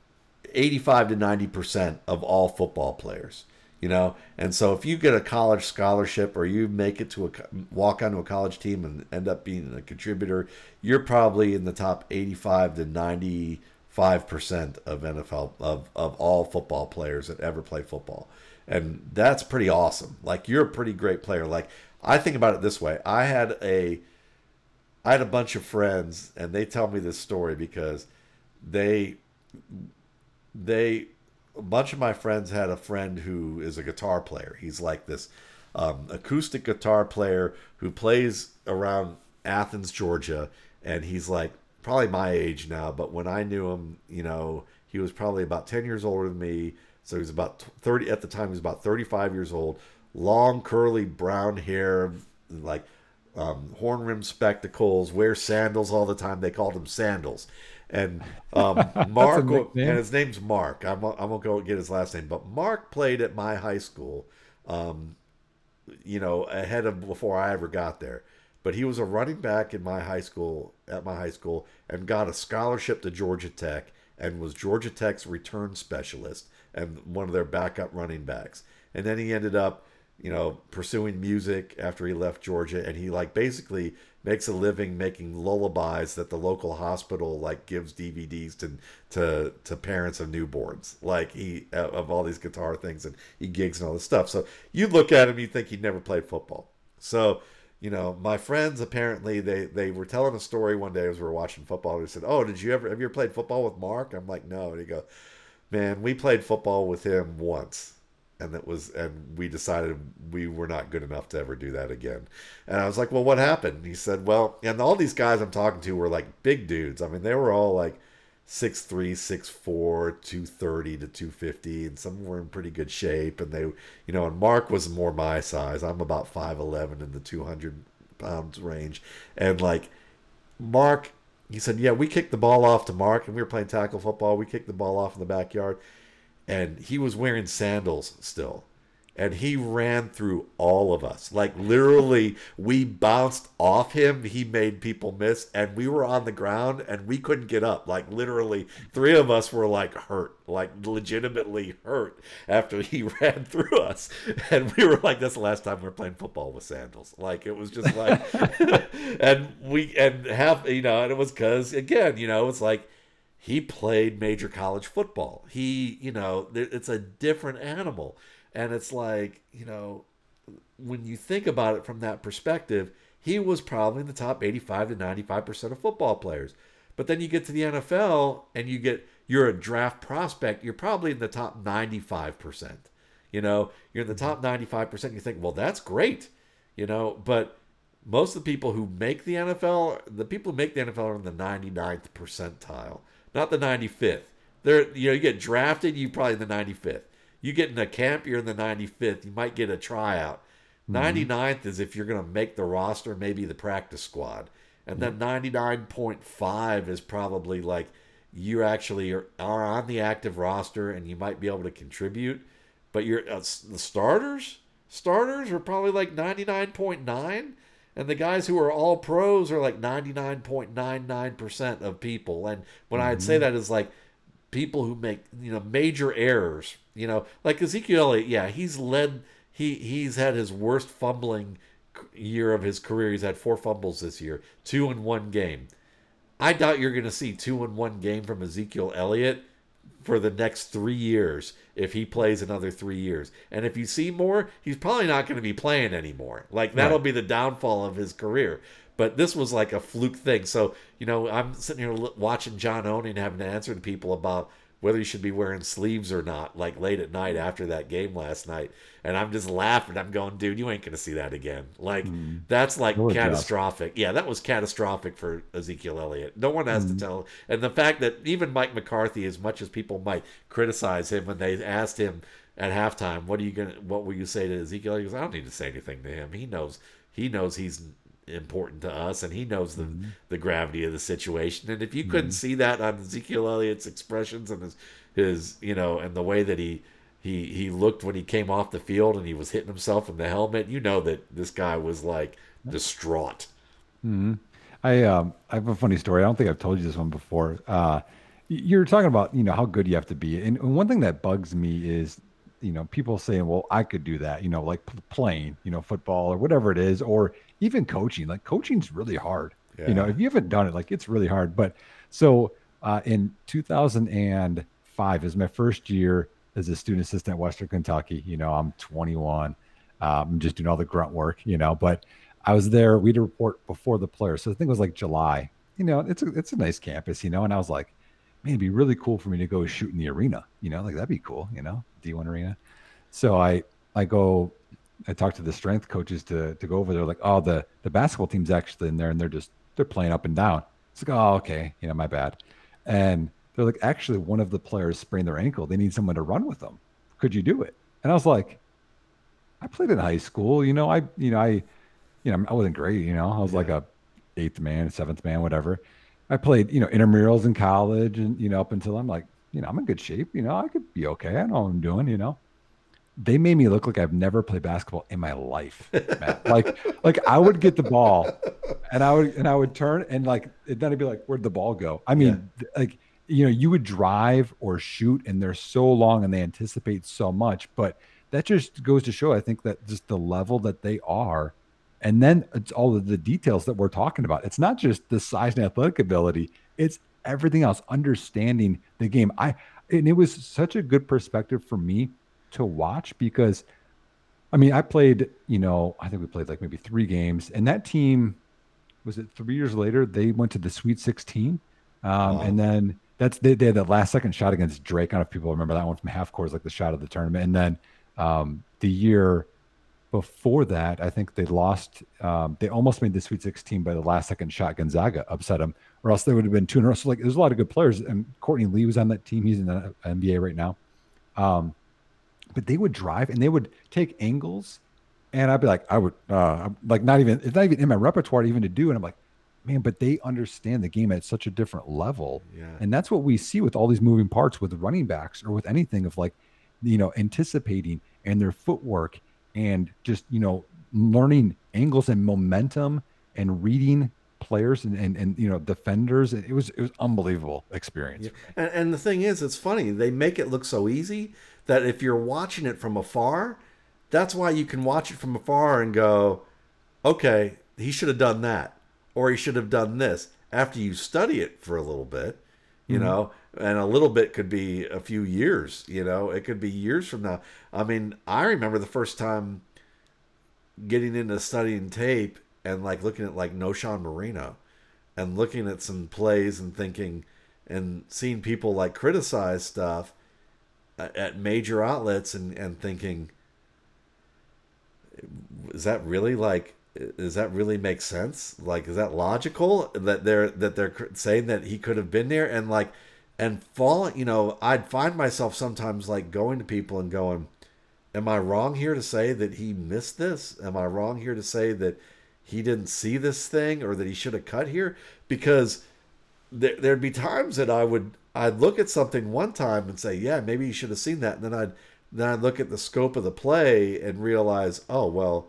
eighty-five to ninety percent of all football players, you know? And so if you get a college scholarship, or you make it to a walk onto a college team and end up being a contributor, you're probably in the top eighty-five to ninety Five percent of N F L of, of all football players that ever play football. And that's pretty awesome. Like, you're a pretty great player. Like, I think about it this way. I had a I had a bunch of friends, and they tell me this story because they they a bunch of my friends had a friend who is a guitar player. He's like this um, acoustic guitar player who plays around Athens, Georgia, and he's like probably my age now, but when I knew him, you know, he was probably about ten years older than me. So he was about thirty at the time. He was about thirty-five years old, long, curly brown hair, like um, horn rimmed spectacles, wear sandals all the time. They called him Sandals. And um, Mark, and his name's Mark. I'm, I'm going to go get his last name, but Mark played at my high school, um, you know, ahead of before I ever got there. But he was a running back in my high school, at my high school, and got a scholarship to Georgia Tech, and was Georgia Tech's return specialist and one of their backup running backs. And then he ended up, you know, pursuing music after he left Georgia, and he like basically makes a living making lullabies that the local hospital like gives D V Ds to to to parents of newborns, like he of all these guitar things, and he gigs and all this stuff. So you look at him, you think he'd never played football. So, you know, my friends, apparently they, they were telling a story one day as we were watching football. They said, "Oh, did you ever have you ever played football with Mark?" I'm like, "No." And he goes, "Man, we played football with him once, and that was and we decided we were not good enough to ever do that again." And I was like, "Well, what happened?" And he said, "Well," and all these guys I'm talking to were like big dudes. I mean, they were all like six three, six four, two thirty to two fifty, and some were in pretty good shape. And they, you know, and Mark was more my size. I'm about five eleven in the two hundred pounds range. And like Mark, he said, yeah, we kicked the ball off to Mark, and we were playing tackle football. We kicked the ball off in the backyard, and he was wearing sandals still. And he ran through all of us. Like, literally, we bounced off him. He made people miss. And we were on the ground, and we couldn't get up. Like, literally, three of us were, like, hurt. Like, legitimately hurt after he ran through us. And we were like, that's the last time we were playing football with sandals. Like, it was just like... and we... And half... You know, and it was because, again, you know, it's like, he played major college football. He, you know, it's a different animal. And it's like, you know, when you think about it from that perspective, he was probably in the top eighty-five to ninety-five percent of football players. But then you get to the N F L and you get, you're a draft prospect, you're probably in the top ninety-five percent. You know, you're in the top ninety-five percent and you think, well, that's great. You know, but most of the people who make the N F L, the people who make the N F L are in the ninety-ninth percentile, not the ninety-fifth. They're, you know, you get drafted, you're probably in the ninety-fifth. You get in a camp, you're in the ninety-fifth. You might get a tryout. Mm-hmm. ninety-ninth is if you're going to make the roster, maybe the practice squad. And mm-hmm. then ninety-nine point five is probably like you actually are, are on the active roster and you might be able to contribute. But you're uh, the starters? Starters are probably like ninety-nine point nine. And the guys who are all pros are like ninety-nine point nine nine percent of people. And when mm-hmm. I'd say that is like, people who make, you know, major errors. You know, like Ezekiel Elliott, yeah, he's led, he he's had his worst fumbling year of his career. He's had four fumbles this year, two in one game. I doubt you're going to see two in one game from Ezekiel Elliott for the next three years if he plays another three years. And if you see more, he's probably not going to be playing anymore. Like, that'll be the downfall of his career. But this was like a fluke thing. So, you know, I'm sitting here watching John Owen having to answer to people about whether he should be wearing sleeves or not, like late at night after that game last night. And I'm just laughing. I'm going, dude, you ain't going to see that again. Like, mm. that's like Lord catastrophic. God. Yeah, that was catastrophic for Ezekiel Elliott. No one has mm. to tell. And the fact that even Mike McCarthy, as much as people might criticize him, when they asked him at halftime, what are you going to, what will you say to Ezekiel? He goes, I don't need to say anything to him. He knows, he knows he's important to us, and he knows the mm-hmm. the gravity of the situation. And if you couldn't mm-hmm. see that on Ezekiel Elliott's expressions and his his you know, and the way that he he he looked when he came off the field and he was hitting himself in the helmet, you know that this guy was like distraught. Mm-hmm. I um I have a funny story. I don't think I've told you this one before. Uh, you're talking about, you know, how good you have to be, and one thing that bugs me is, you know, people saying, well, I could do that, you know, like playing, you know, football or whatever it is, or even coaching. Like, coaching's really hard. Yeah. You know, if you haven't done it, like, it's really hard. But so uh, in two thousand five is my first year as a student assistant at Western Kentucky. You know, I'm twenty-one. I'm um, just doing all the grunt work, you know, but I was there. We had a report before the players. So I think it was like July, you know, it's a, it's a nice campus, you know, and I was like, man, it'd be really cool for me to go shoot in the arena, you know, like that'd be cool, you know, D one arena. So I, I go, I talk to the strength coaches to, to go over there. Like, oh, the, the basketball team's actually in there and they're just, they're playing up and down. It's like, oh, okay. You know, my bad. And they're like, actually one of the players sprained their ankle. They need someone to run with them. Could you do it? And I was like, I played in high school, you know, I, you know, I, you know, I wasn't great. You know, I was yeah. like a eighth man, seventh man, whatever. I played, you know, intramurals in college and, you know, up until I'm like, you know, I'm in good shape. You know, I could be okay. I know what I'm doing, you know. They made me look like I've never played basketball in my life, Matt. like, like I would get the ball and I would, and I would turn and like, and then I'd be like, where'd the ball go? I mean, yeah. like, you know, you would drive or shoot and they're so long and they anticipate so much, but that just goes to show, I think, that just the level that they are. And then it's all of the details that we're talking about. It's not just the size and athletic ability. It's everything else, understanding the game. I, and it was such a good perspective for me to watch because, I mean, I played, you know, I think we played like maybe three games, and that team, was it three years later, they went to the Sweet sixteen. Um, wow. And then that's, they, they had that last second shot against Drake. I don't know if people remember that one from half court, like the shot of the tournament. And then um, the year before that, I think they lost. Um, they almost made the Sweet sixteen by the last second shot. Gonzaga upset them, or else they would have been two in a row. So, like, there's a lot of good players. And Courtney Lee was on that team. He's in the N B A right now. Um, but they would drive and they would take angles, and I'd be like, I would uh, like not even it's not even in my repertoire even to do. And I'm like, man, but they understand the game at such a different level. Yeah. And that's what we see with all these moving parts with running backs or with anything of like, you know, anticipating and their footwork. And just, you know, learning angles and momentum and reading players and, and, and you know, defenders. It was it was unbelievable experience. Yeah. And, and the thing is, it's funny. They make it look so easy that if you're watching it from afar, that's why you can watch it from afar and go, okay, he should have done that, or he should have done this. After you study it for a little bit, you mm-hmm. know, and a little bit could be a few years, you know, it could be years from now. I mean, I remember the first time getting into studying tape and like looking at like Noshan Marino and looking at some plays and thinking and seeing people like criticize stuff at major outlets and, and thinking, is that really like, does that really make sense? Like, is that logical that they're, that they're saying that he could have been there? And like, And fall, you know, I'd find myself sometimes like going to people and going, am I wrong here to say that he missed this? Am I wrong here to say that he didn't see this thing or that he should have cut here? Because th- there'd be times that I would, I'd look at something one time and say, yeah, maybe you should have seen that. And then I'd, then I'd look at the scope of the play and realize, oh, well,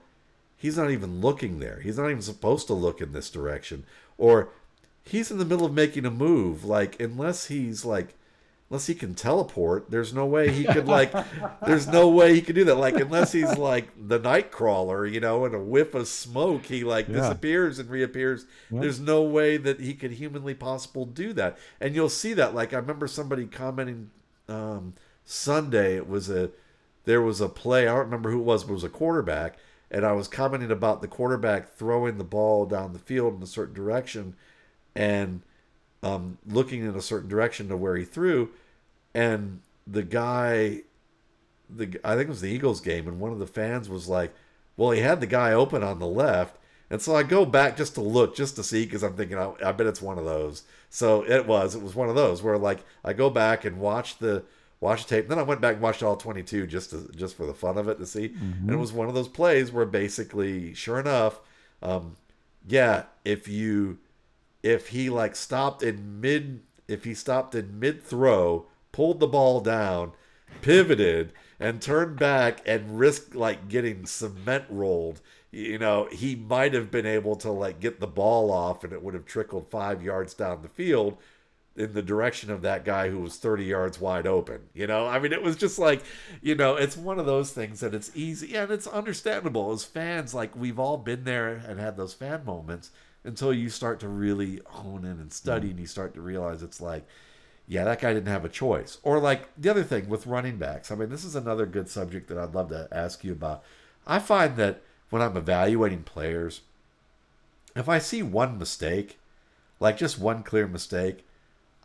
he's not even looking there. He's not even supposed to look in this direction. Or he's in the middle of making a move. Like, unless he's like unless he can teleport, there's no way he could like, there's no way he could do that. Like, unless he's like the Nightcrawler, you know, and a whiff of smoke, he like yeah. disappears and reappears. Yep. There's no way that he could humanly possible do that. And you'll see that. Like, I remember somebody commenting um, Sunday, it was a, there was a play. I don't remember who it was, but it was a quarterback. And I was commenting about the quarterback throwing the ball down the field in a certain direction and um, looking in a certain direction to where he threw. And the guy, the I think it was the Eagles game, and one of the fans was like, well, he had the guy open on the left. And so I go back just to look, just to see, because I'm thinking, I, I bet it's one of those. So it was. It was one of those where, like, I go back and watch the – watch the tape. Then I went back and watched all twenty-two just to, just for the fun of it to see. Mm-hmm. And it was one of those plays where basically, sure enough, um, yeah, if you, if he like stopped in mid, if he stopped in mid throw, pulled the ball down, pivoted and turned back and risked like getting cement rolled, you know, he might have been able to like get the ball off and it would have trickled five yards down the field in the direction of that guy who was thirty yards wide open. You know, I mean, it was just like, you know, it's one of those things that it's easy and it's understandable as fans. Like, we've all been there and had those fan moments until you start to really hone in and study, mm. and you start to realize it's like, yeah, that guy didn't have a choice. Or like the other thing with running backs. I mean, this is another good subject that I'd love to ask you about. I find that when I'm evaluating players, if I see one mistake, like just one clear mistake,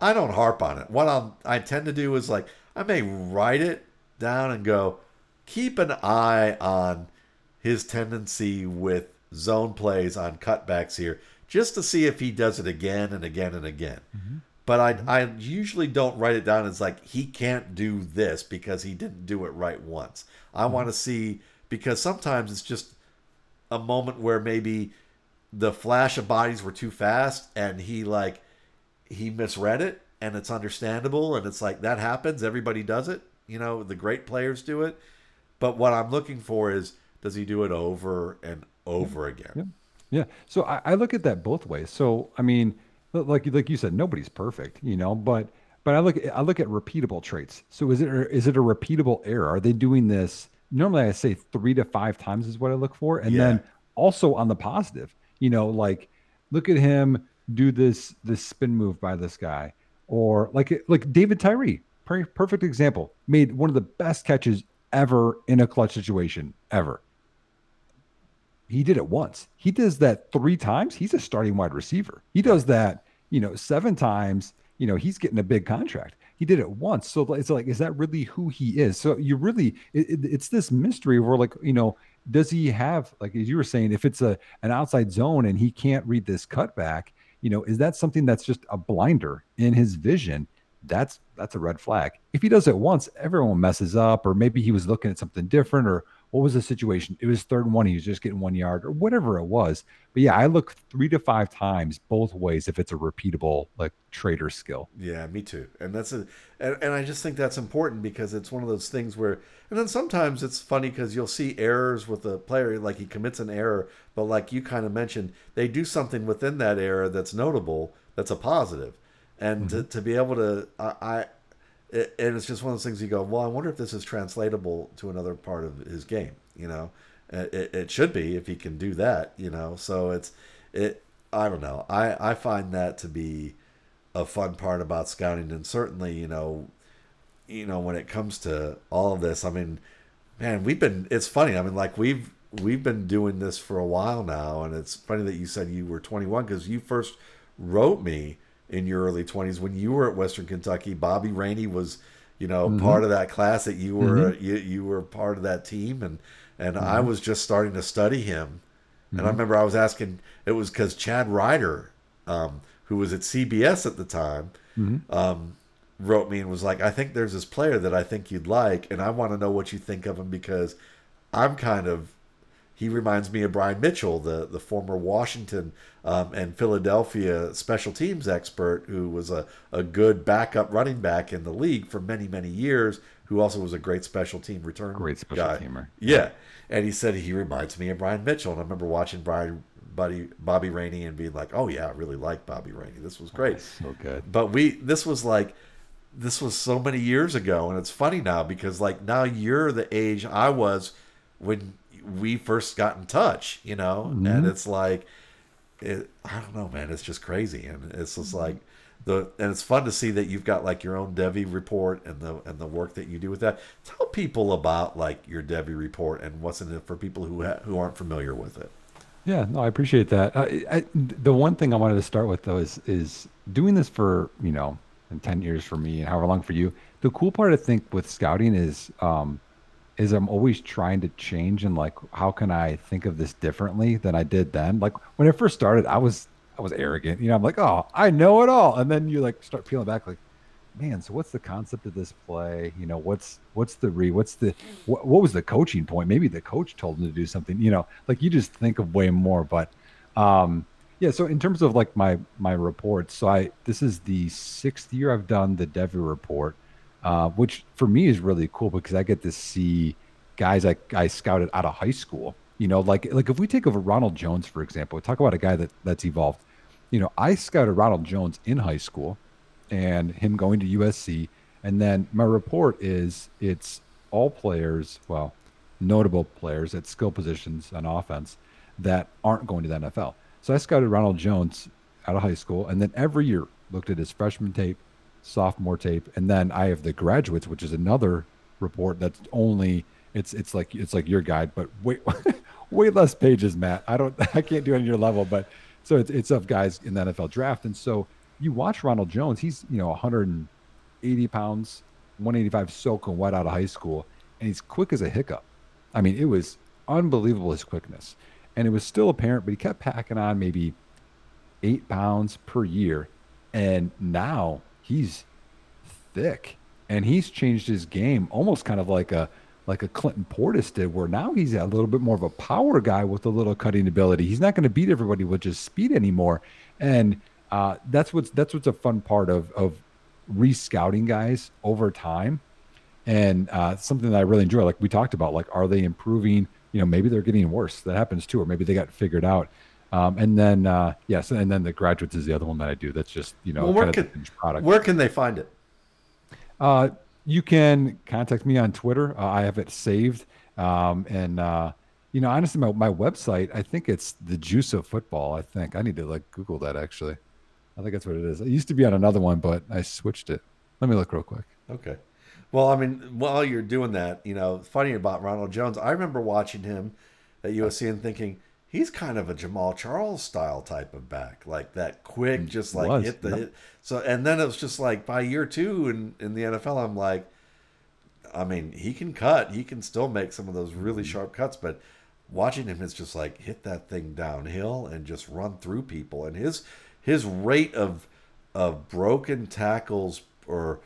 I don't harp on it. What I'll, I tend to do is like, I may write it down and go, keep an eye on his tendency with zone plays on cutbacks here, just to see if he does it again and again and again. Mm-hmm. But I, mm-hmm. I usually don't write it down as like, he can't do this because he didn't do it right once. I mm-hmm. want to see, because sometimes it's just a moment where maybe the flash of bodies were too fast and he like, he misread it, and it's understandable, and it's like, that happens, everybody does it, you know, the great players do it. But what I'm looking for is, does he do it over and over yeah. again? Yeah, yeah. So I, I look at that both ways. So I mean, like like you said, nobody's perfect, you know, but but I look I look at repeatable traits. So is it is it a repeatable error? Are they doing this? Normally I say three to five times is what I look for, and yeah. then also on the positive, you know, like look at him do this this spin move by this guy, or like like David Tyree, per- perfect example, made one of the best catches ever in a clutch situation ever. He did it once. He does that three times, he's a starting wide receiver. He does that, you know, seven times, you know, he's getting a big contract. He did it once. So it's like, is that really who he is? So you really, it, it's this mystery where like, you know, does he have, like as you were saying, if it's a an outside zone and he can't read this cutback, you know, is that something that's just a blinder in his vision? That's that's a red flag. If he does it once, everyone messes up, or maybe he was looking at something different, or what was the situation? It was third and one, he was just getting one yard, or whatever it was. But yeah, I look three to five times both ways if it's a repeatable like trait or skill. Yeah, me too. And that's a, and, and I just think that's important because it's one of those things where, and then sometimes it's funny because you'll see errors with a player, like he commits an error, but like you kind of mentioned, they do something within that error that's notable, that's a positive. And mm-hmm. to, to be able to, I, I it, and it's just one of those things you go, well, I wonder if this is translatable to another part of his game, you know, it, it should be if he can do that, you know, so it's, it, I don't know. I, I find that to be a fun part about scouting. And certainly, you know, you know, when it comes to all of this, I mean, man, we've been, it's funny. I mean, like we've, we've been doing this for a while now. And it's funny that you said you were twenty-one because you first wrote me in your early twenties when you were at Western Kentucky. Bobby Rainey was, you know, mm-hmm. part of that class that you were, mm-hmm. you, you were part of that team. And, and mm-hmm. I was just starting to study him. Mm-hmm. And I remember I was asking, it was because Chad Ryder, um, who was at C B S at the time, mm-hmm. um, wrote me and was like, I think there's this player that I think you'd like. And I want to know what you think of him because I'm kind of, he reminds me of Brian Mitchell, the, the former Washington um, and Philadelphia special teams expert who was a, a good backup running back in the league for many, many years, who also was a great special team return Great special guy. teamer. Yeah. And he said, he reminds me of Brian Mitchell. And I remember watching Brian Buddy, Bobby Rainey and being like, oh, yeah, I really like Bobby Rainey. This was great. Oh, so good. But we this was like, this was so many years ago, and it's funny now because, like, now you're the age I was when we first got in touch, you know, mm-hmm. and it's like, it, I don't know, man, it's just crazy, and it's just like the, and it's fun to see that you've got like your own Debbie report and the and the work that you do with that. Tell people about like your Debbie report and what's in it for people who ha- who aren't familiar with it. Yeah, no, I appreciate that. I, I, the one thing I wanted to start with though is is doing this for, you know, ten years for me and however long for you. The cool part I think with scouting is um is I'm always trying to change and like, how can I think of this differently than I did then? Like when I first started, I was I was arrogant, you know, I'm like, oh, I know it all. And then you like start peeling back like, man, so what's the concept of this play? You know, what's what's the re what's the wh- what was the coaching point? Maybe the coach told him to do something, you know, like you just think of way more. But um yeah, so in terms of like my my reports, so I this is the sixth year I've done the Debbie report, uh, which for me is really cool because I get to see guys I, I scouted out of high school. You know, like like if we take over Ronald Jones, for example, talk about a guy that, that's evolved. You know, I scouted Ronald Jones in high school and him going to U S C. And then my report is it's all players, well, notable players at skill positions on offense that aren't going to the N F L. So I scouted Ronald Jones out of high school, and then every year looked at his freshman tape, sophomore tape, and then I have the graduates, which is another report that's only it's it's like it's like your guide, but way way less pages, Matt. I don't I can't do it on your level, but so it's it's of guys in the N F L draft, and so you watch Ronald Jones, he's you know one hundred eighty pounds, one eighty-five soaking wet out of high school, and he's quick as a hiccup. I mean, it was unbelievable his quickness. And it was still apparent, but he kept packing on maybe eight pounds per year. And now he's thick and he's changed his game almost kind of like a like a Clinton Portis did, where now he's a little bit more of a power guy with a little cutting ability. He's not going to beat everybody with just speed anymore. And uh, that's what's that's what's a fun part of, of re-scouting guys over time. And uh, something that I really enjoy, like we talked about, like, are they improving? You know, maybe they're getting worse. That happens too, or maybe they got figured out. Um, and then, uh, yes, and then the graduates is the other one that I do. That's just, you know, well, kind can, of the finished product. Where can they find it? Uh, you can contact me on Twitter. Uh, I have it saved. Um, and, uh, you know, honestly, my, my website, I think it's the Juice of Football. I think I need to like Google that actually. I think that's what it is. It used to be on another one, but I switched it. Let me look real quick. Okay. Well, I mean, while you're doing that, you know, funny about Ronald Jones, I remember watching him at U S C and thinking he's kind of a Jamal Charles style type of back, like that quick, just like was. hit the hit. So, and then it was just like by year two in, in the N F L, I'm like, I mean, he can cut, he can still make some of those really sharp cuts, but watching him, it's just like hit that thing downhill and just run through people. And his his rate of of broken tackles or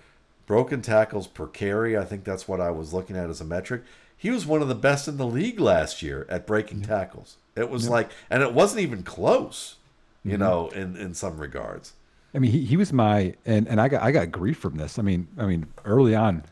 broken tackles per carry, I think that's what I was looking at as a metric. He was one of the best in the league last year at breaking yeah. tackles. It was yeah. like, and it wasn't even close, you mm-hmm. know, in, in some regards. I mean, he, he was my, and, and I got I got grief from this. I mean, I mean, early on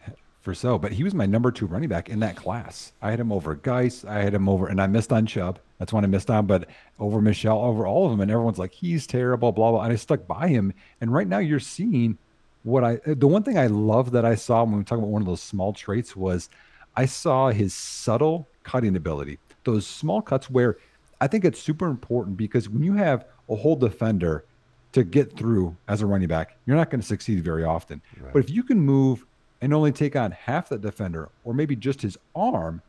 for so, but he was my number two running back in that class. I had him over Geis, I had him over, and I missed on Chubb. That's one I missed on, but over Michelle, over all of them. And everyone's like, he's terrible, blah, blah. And I stuck by him. And right now you're seeing What I the one thing I love that I saw when we talk about one of those small traits was I saw his subtle cutting ability, those small cuts where I think it's super important because when you have a whole defender to get through as a running back, you're not going to succeed very often. Right. But if you can move and only take on half the defender or maybe just his arm,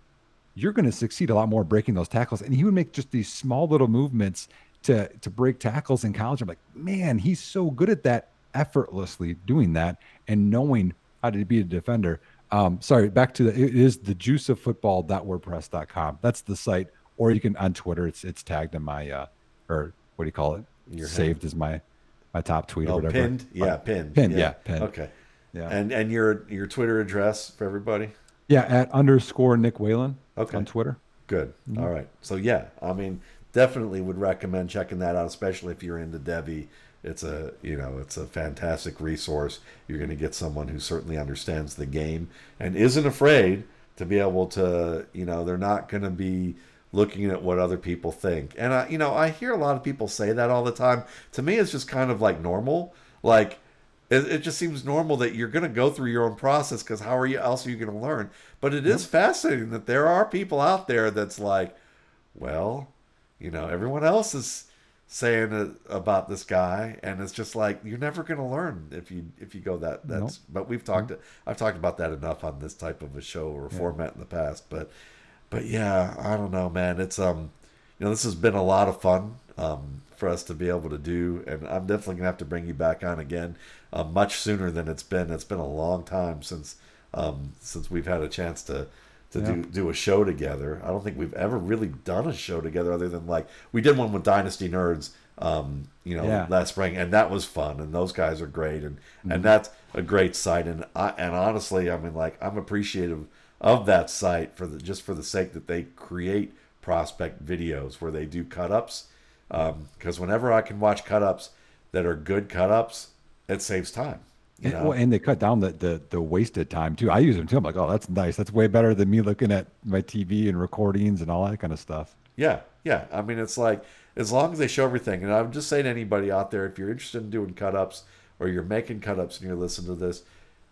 you're going to succeed a lot more breaking those tackles. And he would make just these small little movements to to break tackles in college. I'm like, man, he's so good at that. Effortlessly doing that and knowing how to be a defender. Um, sorry, back to the, it is the juice of football dot wordpress dot com. That's the site, or you can on Twitter. It's it's tagged in my uh, or what do you call it? Your Saved hand. Is my my top tweet oh, or whatever. Pinned, yeah, uh, pinned, pinned, yeah. yeah, pinned. Okay, yeah. And and your your Twitter address for everybody? Yeah, at underscore Nick Whalen. Okay, on Twitter. Good. Mm-hmm. All right. So yeah, I mean, definitely would recommend checking that out, especially if you're into Debbie. It's a, you know, it's a fantastic resource. You're going to get someone who certainly understands the game and isn't afraid to be able to, you know, they're not going to be looking at what other people think. And I, you know, I hear a lot of people say that all the time. To me, it's just kind of like normal. Like, It, it just seems normal that you're going to go through your own process, because how are you else are you going to learn? But it is fascinating that there are people out there that's like, well, you know, everyone else is saying a, about this guy, and it's just like, you're never going to learn if you if you go that. That's nope. But we've talked nope. I've talked about that enough on this type of a show or a yeah. format in the past. But but yeah, I don't know, man. It's um, you know, this has been a lot of fun. Um. For us to be able to do, and I'm definitely gonna have to bring you back on again uh, much sooner than it's been. It's been a long time since um, since we've had a chance to to yeah. do, do a show together. I don't think we've ever really done a show together, other than like we did one with Dynasty Nerds, um, you know, yeah. last spring, and that was fun. And those guys are great, and mm-hmm. and that's a great site. And I, and honestly, I mean, like I'm appreciative of that site for the just for the sake that they create prospect videos where they do cut ups. Because um, whenever I can watch cut-ups that are good cut-ups, it saves time. You know? and, well, and they cut down the, the the wasted time, too. I use them, too. I'm like, oh, that's nice. That's way better than me looking at my T V and recordings and all that kind of stuff. Yeah, yeah. I mean, it's like, as long as they show everything. And I would just say to anybody out there, if you're interested in doing cut-ups or you're making cut-ups and you're listening to this,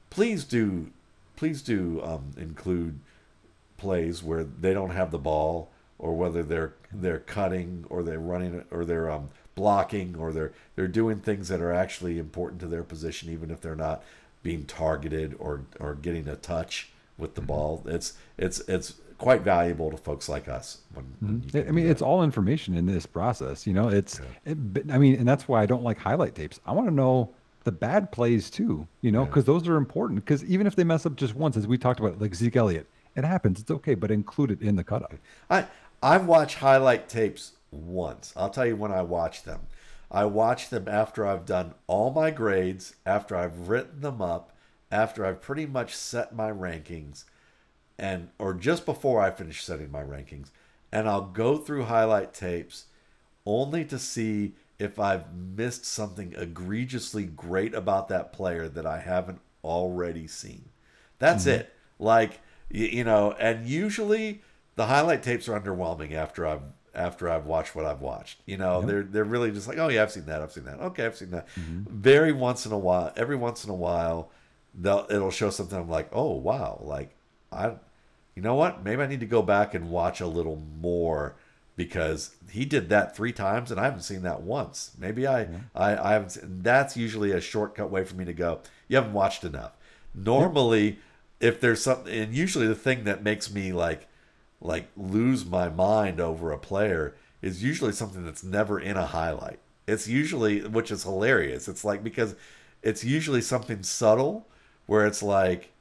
please do, please do um, include plays where they don't have the ball, or whether they're they're cutting, or they're running, or they're um, blocking, or they're they're doing things that are actually important to their position, even if they're not being targeted or or getting a touch with the mm-hmm. ball. It's it's it's quite valuable to folks like us. When, mm-hmm. when I mean, it's all information in this process. You know, it's yeah. it, I mean, and that's why I don't like highlight tapes. I want to know the bad plays too. You know, because yeah. those are important. Because even if they mess up just once, as we talked about, like Zeke Elliott, it happens. It's okay, but include it in the cutout. I. I've watched highlight tapes once. I'll tell you when I watch them. I watch them after I've done all my grades, after I've written them up, after I've pretty much set my rankings, and or just before I finish setting my rankings. And I'll go through highlight tapes only to see if I've missed something egregiously great about that player that I haven't already seen. That's mm-hmm. it. Like, you, you know, and usually... the highlight tapes are underwhelming after I've after I've watched what I've watched. You know, yep. they're they're really just like, oh yeah, I've seen that, I've seen that. Okay, I've seen that. Mm-hmm. Very once in a while, every once in a while, they'll it'll show something. I'm like, oh wow, like I, you know what? Maybe I need to go back and watch a little more, because he did that three times and I haven't seen that once. Maybe I yeah. I, I haven't. Seen, that's usually a shortcut way for me to go, you haven't watched enough. Normally, yep. if there's something, and usually the thing that makes me like. like lose my mind over a player is usually something that's never in a highlight. It's usually, which is hilarious. It's like, because it's usually something subtle where it's like,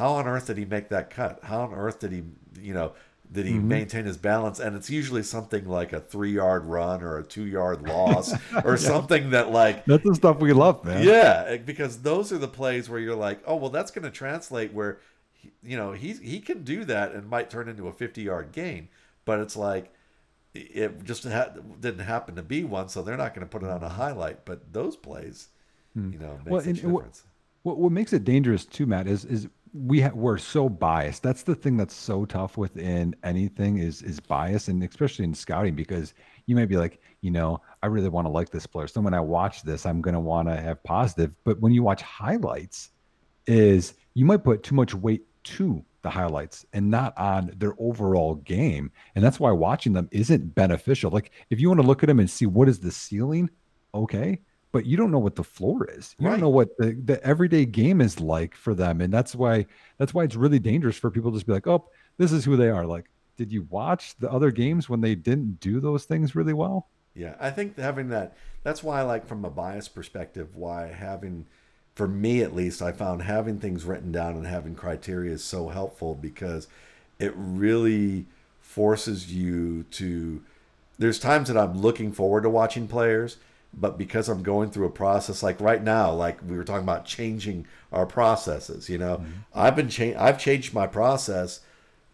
how on earth did he make that cut? How on earth did he, you know, did he mm-hmm. maintain his balance? And it's usually something like a three yard run or a two yard loss or yeah. something that like, that's the stuff we love, man. Yeah. Because those are the plays where you're like, oh, well, that's going to translate where, you know, he he can do that and might turn into a fifty-yard gain, but it's like it just ha- didn't happen to be one, so they're not going to put it on a highlight. But those plays, mm. you know, makes well, a difference. What, what makes it dangerous too, Matt, is is we ha- we're so biased. That's the thing that's so tough within anything is is bias, and especially in scouting, because you may be like, you know, I really want to like this player. So when I watch this, I'm going to want to have positive. But when you watch highlights, is you might put too much weight to the highlights and not on their overall game. And that's why watching them isn't beneficial. Like if you want to look at them and see what is the ceiling, okay, but you don't know what the floor is. You right. don't know what the, the everyday game is like for them. And that's why, that's why it's really dangerous for people to just be like, oh, this is who they are. Like, did you watch the other games when they didn't do those things really well? Yeah. I think having that, that's why I like from a bias perspective, why having, for me at least, I found having things written down and having criteria is so helpful, because it really forces you to, there's times that I'm looking forward to watching players, but because I'm going through a process, like right now, like we were talking about changing our processes, you know, mm-hmm. I've been cha- I've changed my process.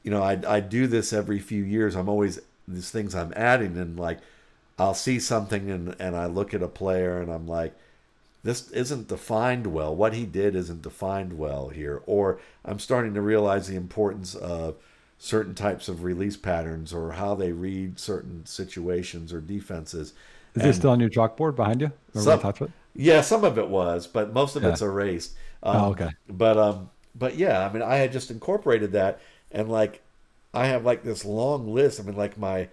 You know, I, I do this every few years. I'm always, these things I'm adding, and like, I'll see something and, and I look at a player and I'm like, this isn't defined well. What he did isn't defined well here. Or I'm starting to realize the importance of certain types of release patterns or how they read certain situations or defenses. Is and this still on your chalkboard behind you? Some, Yeah, some of it was, but most of yeah. it's erased. Um, oh, okay. But um, but yeah, I mean, I had just incorporated that, and like, I have like this long list. I mean, like my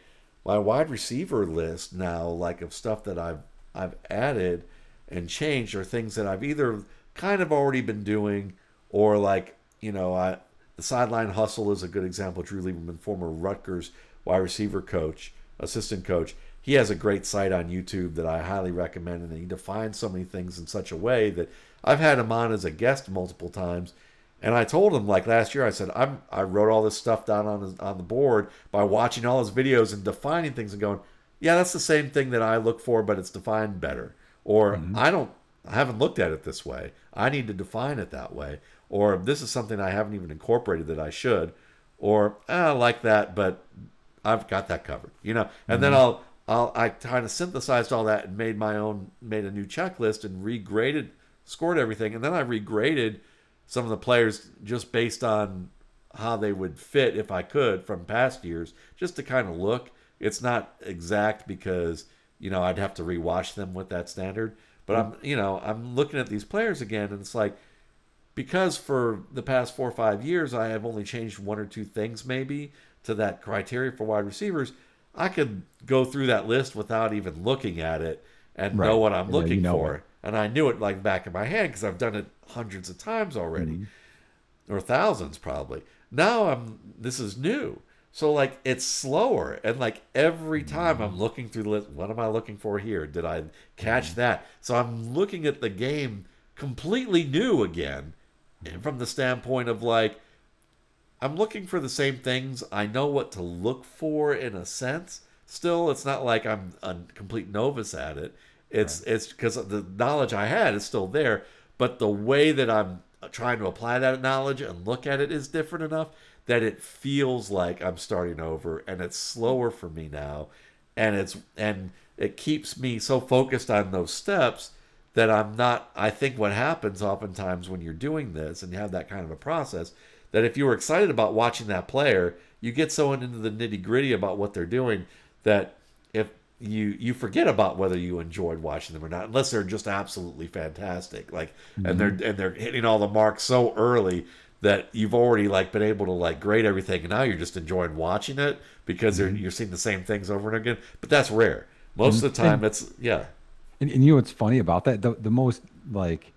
my wide receiver list now, like of stuff that I've I've added and changed, or things that I've either kind of already been doing, or like you know, I the sideline hustle is a good example. Drew Lieberman, former Rutgers wide receiver coach, assistant coach. He has a great site on YouTube that I highly recommend, and he defines so many things in such a way that I've had him on as a guest multiple times. And I told him, like last year, I said, I'm, I wrote all this stuff down on his, on the board by watching all his videos and defining things and going, yeah, that's the same thing that I look for, but it's defined better. Or mm-hmm. I don't, I haven't looked at it this way. I need to define it that way. Or this is something I haven't even incorporated that I should. Or ah, I like that, but I've got that covered, you know. And mm-hmm. then I'll, I'll, I kind of synthesized all that and made my own, made a new checklist and regraded, scored everything. And then I regraded some of the players just based on how they would fit, if I could, from past years, just to kind of look. It's not exact because, you know, I'd have to rewatch them with that standard. But I'm, you know, I'm looking at these players again, and it's like, because for the past four or five years, I have only changed one or two things maybe to that criteria for wide receivers, I could go through that list without even looking at it and right. know what I'm and looking you know for. It. And I knew it like back in my head because I've done it hundreds of times already, mm-hmm. or thousands probably. Now I'm this is new. So like it's slower. And like every time mm-hmm. I'm looking through the list, what am I looking for here? Did I catch mm-hmm. that? So I'm looking at the game completely new again mm-hmm. from the standpoint of like, I'm looking for the same things. I know what to look for in a sense. Still, it's not like I'm a complete novice at it. It's right. it's because the knowledge I had is still there, but the way that I'm trying to apply that knowledge and look at it is different enough that it feels like I'm starting over, and it's slower for me now, and it's and it keeps me so focused on those steps that I'm not. I think what happens oftentimes when you're doing this and you have that kind of a process, that if you were excited about watching that player, you get so into the nitty-gritty about what they're doing that if you you forget about whether you enjoyed watching them or not, unless they're just absolutely fantastic, like mm-hmm. and they're and they're hitting all the marks so early that you've already like been able to like grade everything, and now you're just enjoying watching it because mm-hmm. you're seeing the same things over and again. But that's rare. Most mm-hmm. of the time, and, it's yeah. And, and you know what's funny about that? The the most like,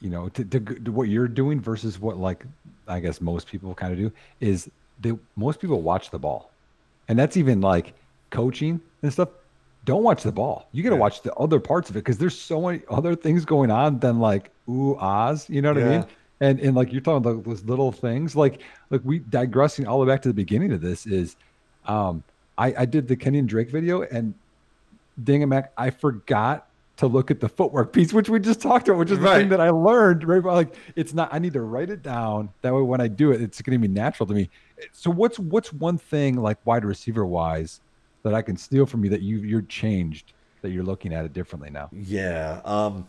you know, to, to, to what you're doing versus what like. I guess most people kind of do is they most people watch the ball, and that's even like coaching and stuff. Don't watch the ball. You got to yeah. watch the other parts of it. Cause there's so many other things going on than like, ooh, ahs, you know what yeah. I mean? And, and like, you're talking about those little things, like, like we digressing all the way back to the beginning of this is, um, I, I did the Kenyon Drake video, and dang it, Mac, I forgot to look at the footwork piece, which we just talked about, which is right. the thing that I learned, right? Like it's not, I need to write it down. That way when I do it, it's going to be natural to me. So what's, what's one thing like wide receiver wise that I can steal from you that you you're changed, that you're looking at it differently now? Yeah. Um,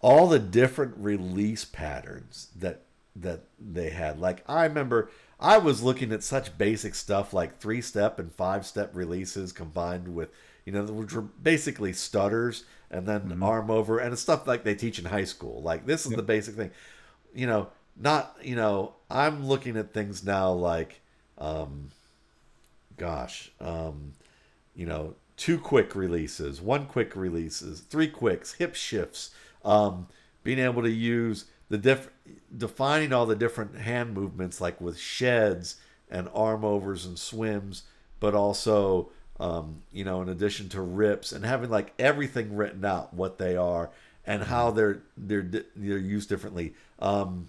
all the different release patterns that, that they had. Like I remember I was looking at such basic stuff like three step and five step releases combined with, you know, which were basically stutters and then mm-hmm. arm over and it's stuff like they teach in high school. Like this is yep. the basic thing, you know, not, you know, I'm looking at things now like, um, gosh, um, you know, two quick releases, one quick releases, three quicks, hip shifts, um, being able to use the diff defining all the different hand movements, like with sheds and arm overs and swims, but also, Um, you know, in addition to rips, and having like everything written out, what they are and how they're they're they're used differently. Um,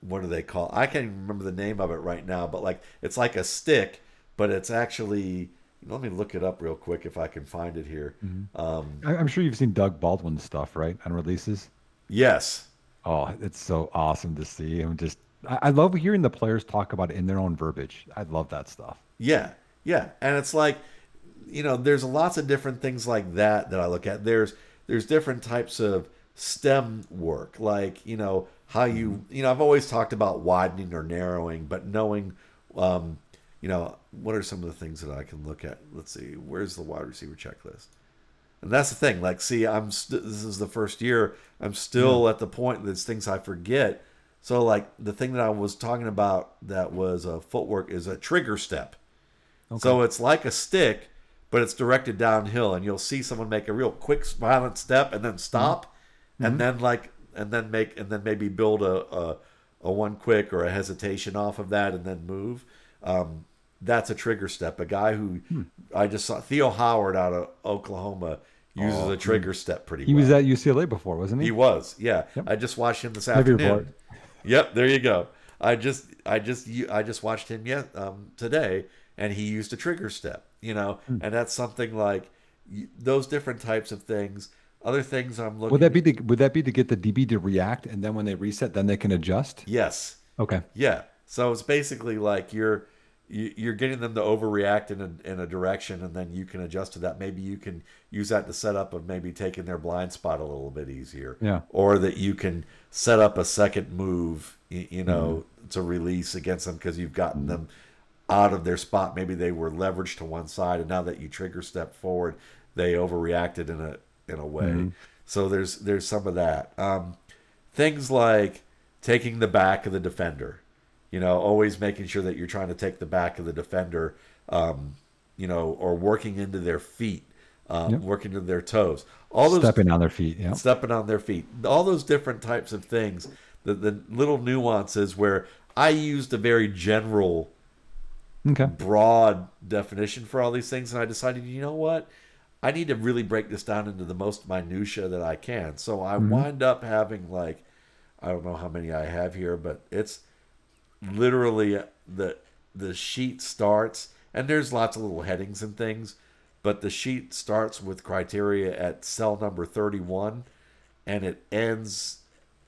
what do they call? I can't even remember the name of it right now, but like it's like a stick, but it's actually. Let me look it up real quick if I can find it here. Mm-hmm. Um, I'm sure you've seen Doug Baldwin's stuff, right, on releases? Yes. Oh, it's so awesome to see him. Just I, I love hearing the players talk about it in their own verbiage. I love that stuff. Yeah. Yeah, and it's like, you know, there's lots of different things like that that I look at. There's there's different types of STEM work, like, you know, how you, you know, I've always talked about widening or narrowing, but knowing, um, you know, what are some of the things that I can look at? Let's see, where's the wide receiver checklist? And that's the thing. Like, see, I'm st- this is the first year. I'm still yeah. at the point that things I forget. So, like, the thing that I was talking about that was uh, footwork is a trigger step. Okay. So it's like a stick, but it's directed downhill, and you'll see someone make a real quick, violent step, and then stop, mm-hmm. and then like, and then make, and then maybe build a, a a one quick or a hesitation off of that, and then move. Um, that's a trigger step. A guy who hmm. I just saw, Theo Howard out of Oklahoma, uses oh, a trigger hmm. step pretty. He well. was at U C L A before, wasn't he? He was, yeah. Yep. I just watched him this Debbie afternoon. Report. Yep, there you go. I just, I just, I just watched him yet um, today. And he used a trigger step, you know, mm. and that's something like those different types of things. Other things I'm looking. Would that be the, would that be to get the D B to react, and then when they reset, then they can adjust? Yes. Okay. Yeah. So it's basically like you're you're getting them to overreact in a, in a direction, and then you can adjust to that. Maybe you can use that to set up of maybe taking their blind spot a little bit easier. Yeah. Or that you can set up a second move, you know, mm. to release against them because you've gotten mm. them out of their spot. Maybe they were leveraged to one side, and now that you trigger step forward, they overreacted in a in a way. Mm-hmm. So there's there's some of that. Um, things like taking the back of the defender, you know, always making sure that you're trying to take the back of the defender, um, you know, or working into their feet, um, yep. working into their toes, all those stepping on their feet, yeah, stepping on their feet, all those different types of things. The the little nuances where I used a very general. Okay. Broad definition for all these things, and I decided, you know what, I need to really break this down into the most minutia that I can. So I mm-hmm. wind up having like, I don't know how many I have here, but it's literally the the sheet starts, and there's lots of little headings and things, but the sheet starts with criteria at cell number thirty-one, and it ends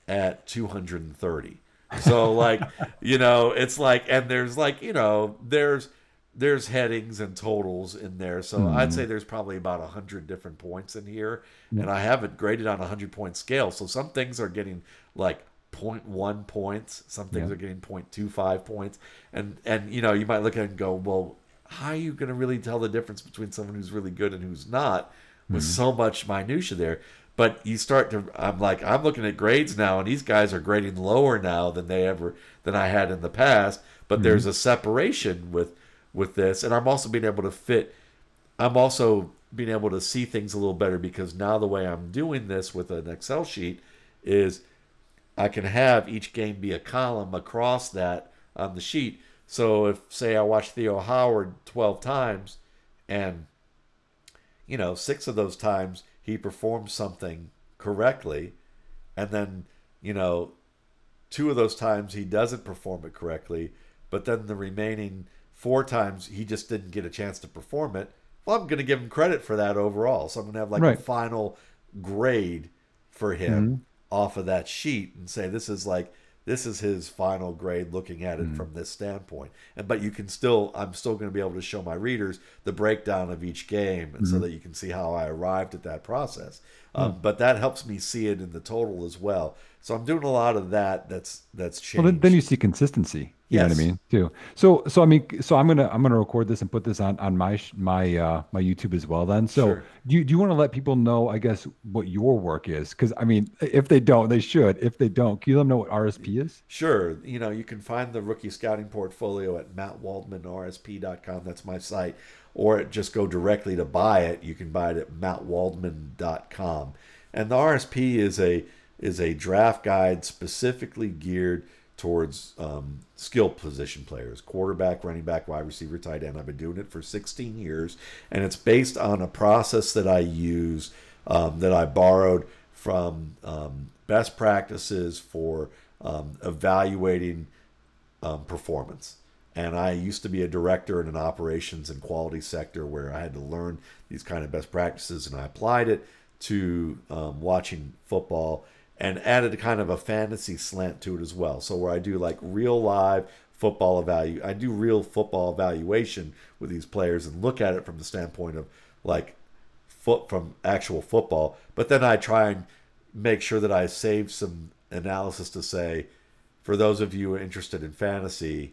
at two hundred thirty. So like, you know, it's like, and there's like, you know, there's there's headings and totals in there. So mm-hmm. I'd say there's probably about one hundred different points in here. Yeah. And I have it graded on a one hundred point scale. So some things are getting like zero point one points. Some things yeah. are getting zero point two five points. And, and you know, you might look at it and go, well, how are you going to really tell the difference between someone who's really good and who's not with mm-hmm. so much minutia there? But you start to, I'm like, I'm looking at grades now, and these guys are grading lower now than they ever, than I had in the past. But mm-hmm. there's a separation with, with this. And I'm also being able to fit, I'm also being able to see things a little better, because now the way I'm doing this with an Excel sheet is I can have each game be a column across that on the sheet. So if, say, I watch Theo Howard twelve times, and, you know, six of those times, he performed something correctly, and then, you know, two of those times he doesn't perform it correctly, but then the remaining four times he just didn't get a chance to perform it. Well, I'm going to give him credit for that overall. So I'm going to have like right. a final grade for him mm-hmm. off of that sheet and say, this is like, this is his final grade looking at it mm-hmm. from this standpoint. And but you can still, I'm still going to be able to show my readers the breakdown of each game, and mm-hmm. so that you can see how I arrived at that process. Um, mm-hmm. But that helps me see it in the total as well. So I'm doing a lot of that. That's that's changed. Well, then you see consistency. You yes. know what I mean? Too. So so I mean so I'm gonna I'm gonna record this and put this on on my my uh, my YouTube as well. Then so sure. do you, do you want to let people know, I guess, what your work is? Because I mean, if they don't, they should. If they don't, can you let them know what R S P is? Sure. You know, you can find the rookie scouting portfolio at matt waldman r s p dot com. That's my site. Or just go directly to buy it. You can buy it at matt waldman dot com. And the R S P is a is a draft guide specifically geared towards um, skill position players, quarterback, running back, wide receiver, tight end. I've been doing it for sixteen years, and it's based on a process that I use um, that I borrowed from um, best practices for um, evaluating um, performance. And I used to be a director in an operations and quality sector where I had to learn these kind of best practices, and I applied it to um, watching football, and added kind of a fantasy slant to it as well. So where I do like real live football evalu, I do real football evaluation with these players and look at it from the standpoint of like foot from actual football. But then I try and make sure that I save some analysis to say, for those of you interested in fantasy,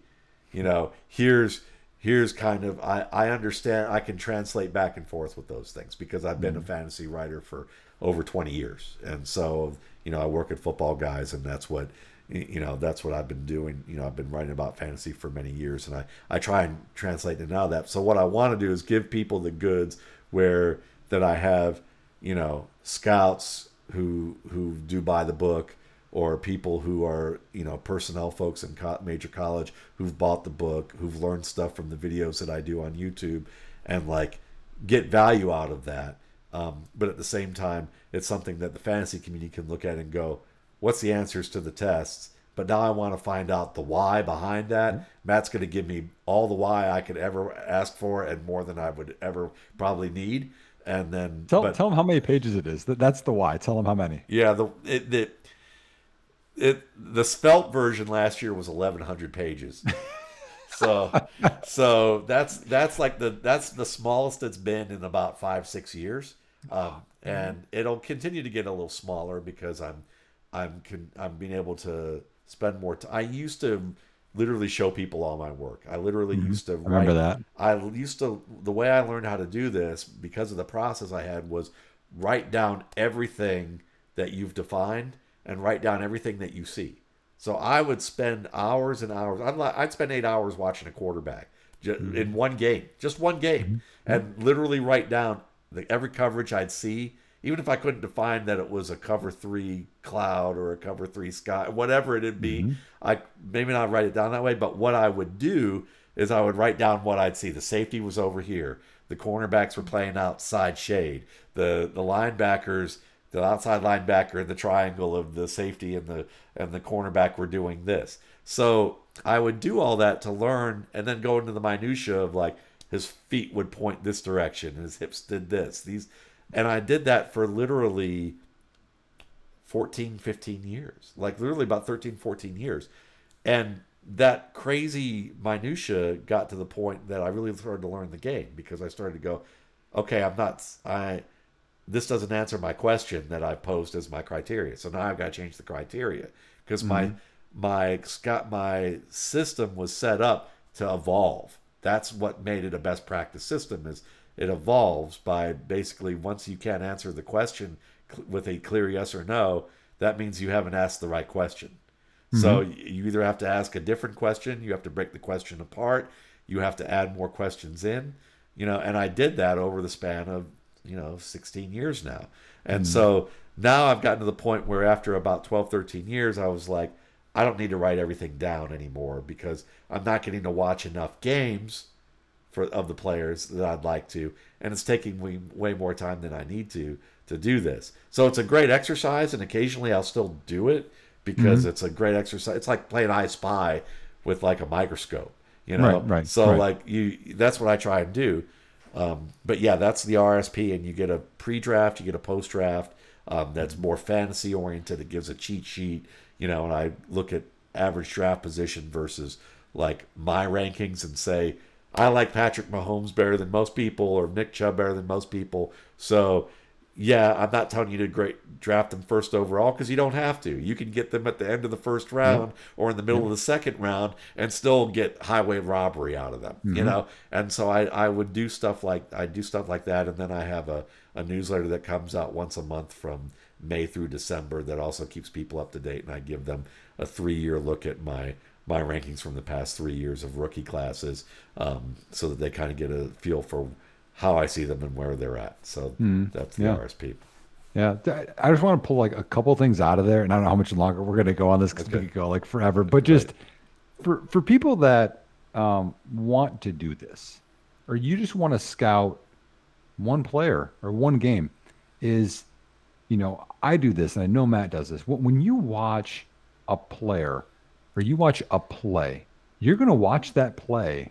you know, here's here's kind of, I, I understand, I can translate back and forth with those things because I've been mm-hmm. a fantasy writer for over twenty years. And so, you know, I work at Football Guys, and that's what, you know, that's what I've been doing. You know, I've been writing about fantasy for many years, and I, I try and translate it out of that. So what I want to do is give people the goods where that I have, you know, scouts who who do buy the book, or people who are, you know, personnel folks in co- major college who've bought the book, who've learned stuff from the videos that I do on YouTube, and like get value out of that. Um, but at the same time, it's something that the fantasy community can look at and go, what's the answers to the tests? But now I want to find out the why behind that. Mm-hmm. Matt's going to give me all the why I could ever ask for and more than I would ever probably need. And then tell, but, tell them how many pages it is. That's the why. Tell them how many. Yeah. The, it, the, it, the spelt version last year was eleven hundred pages. So, so that's, that's like the, that's the smallest it's been in about five, six years. Um, and it'll continue to get a little smaller because I'm, I'm, I'm being able to spend more time. I used to literally show people all my work. I literally mm-hmm. used to write. I remember that. I used to, the way I learned how to do this because of the process I had was write down everything that you've defined and write down everything that you see. So I would spend hours and hours. I'd, I'd spend eight hours watching a quarterback just, mm-hmm. in one game, just one game, mm-hmm. and literally write down the, every coverage I'd see, even if I couldn't define that it was a cover three cloud or a cover three sky, whatever it'd be. Mm-hmm. I maybe not write it down that way, but what I would do is I would write down what I'd see. The safety was over here. The cornerbacks were playing outside shade. The the linebackers. The outside linebacker in the triangle of the safety and the and the cornerback were doing this. So I would do all that to learn and then go into the minutia of like his feet would point this direction, his hips did this, these, and I did that for literally fourteen, fifteen years, like literally about thirteen, fourteen years. And that crazy minutia got to the point that I really started to learn the game because I started to go, okay, I'm not, I, this doesn't answer my question that I posed as my criteria. So now I've got to change the criteria because mm-hmm. my, my, my system was set up to evolve. That's what made it a best practice system is it evolves by basically once you can't answer the question cl- with a clear yes or no, that means you haven't asked the right question. Mm-hmm. So you either have to ask a different question, you have to break the question apart, you have to add more questions in, you know, and I did that over the span of, you know, sixteen years now. And mm. so now I've gotten to the point where after about twelve, thirteen years, I was like, I don't need to write everything down anymore because I'm not getting to watch enough games for of the players that I'd like to. And it's taking me way more time than I need to, to do this. So it's a great exercise. And occasionally I'll still do it because mm-hmm. it's a great exercise. It's like playing I Spy with like a microscope, you know? Right, right, so right. like you, that's what I try and do. Um, but yeah, that's the R S P, and you get a pre-draft, you get a post-draft um, that's more fantasy-oriented. It gives a cheat sheet, you know, and I look at average draft position versus like my rankings and say, I like Patrick Mahomes better than most people or Nick Chubb better than most people. So yeah, I'm not telling you to great draft them first overall because you don't have to. You can get them at the end of the first round mm-hmm. or in the middle mm-hmm. of the second round and still get highway robbery out of them, mm-hmm. you know? And so I, I would do stuff like I do stuff like that. And then I have a, a newsletter that comes out once a month from May through December that also keeps people up to date. And I give them a three-year look at my, my rankings from the past three years of rookie classes um, so that they kind of get a feel for how I see them and where they're at. So mm, that's the yeah. R S P. Yeah. I just want to pull like a couple things out of there, and I don't know how much longer we're going to go on this because okay. we could go like forever, but just right. for, for people that um, want to do this, or you just want to scout one player or one game is, you know, I do this and I know Matt does this. When you watch a player or you watch a play, you're going to watch that play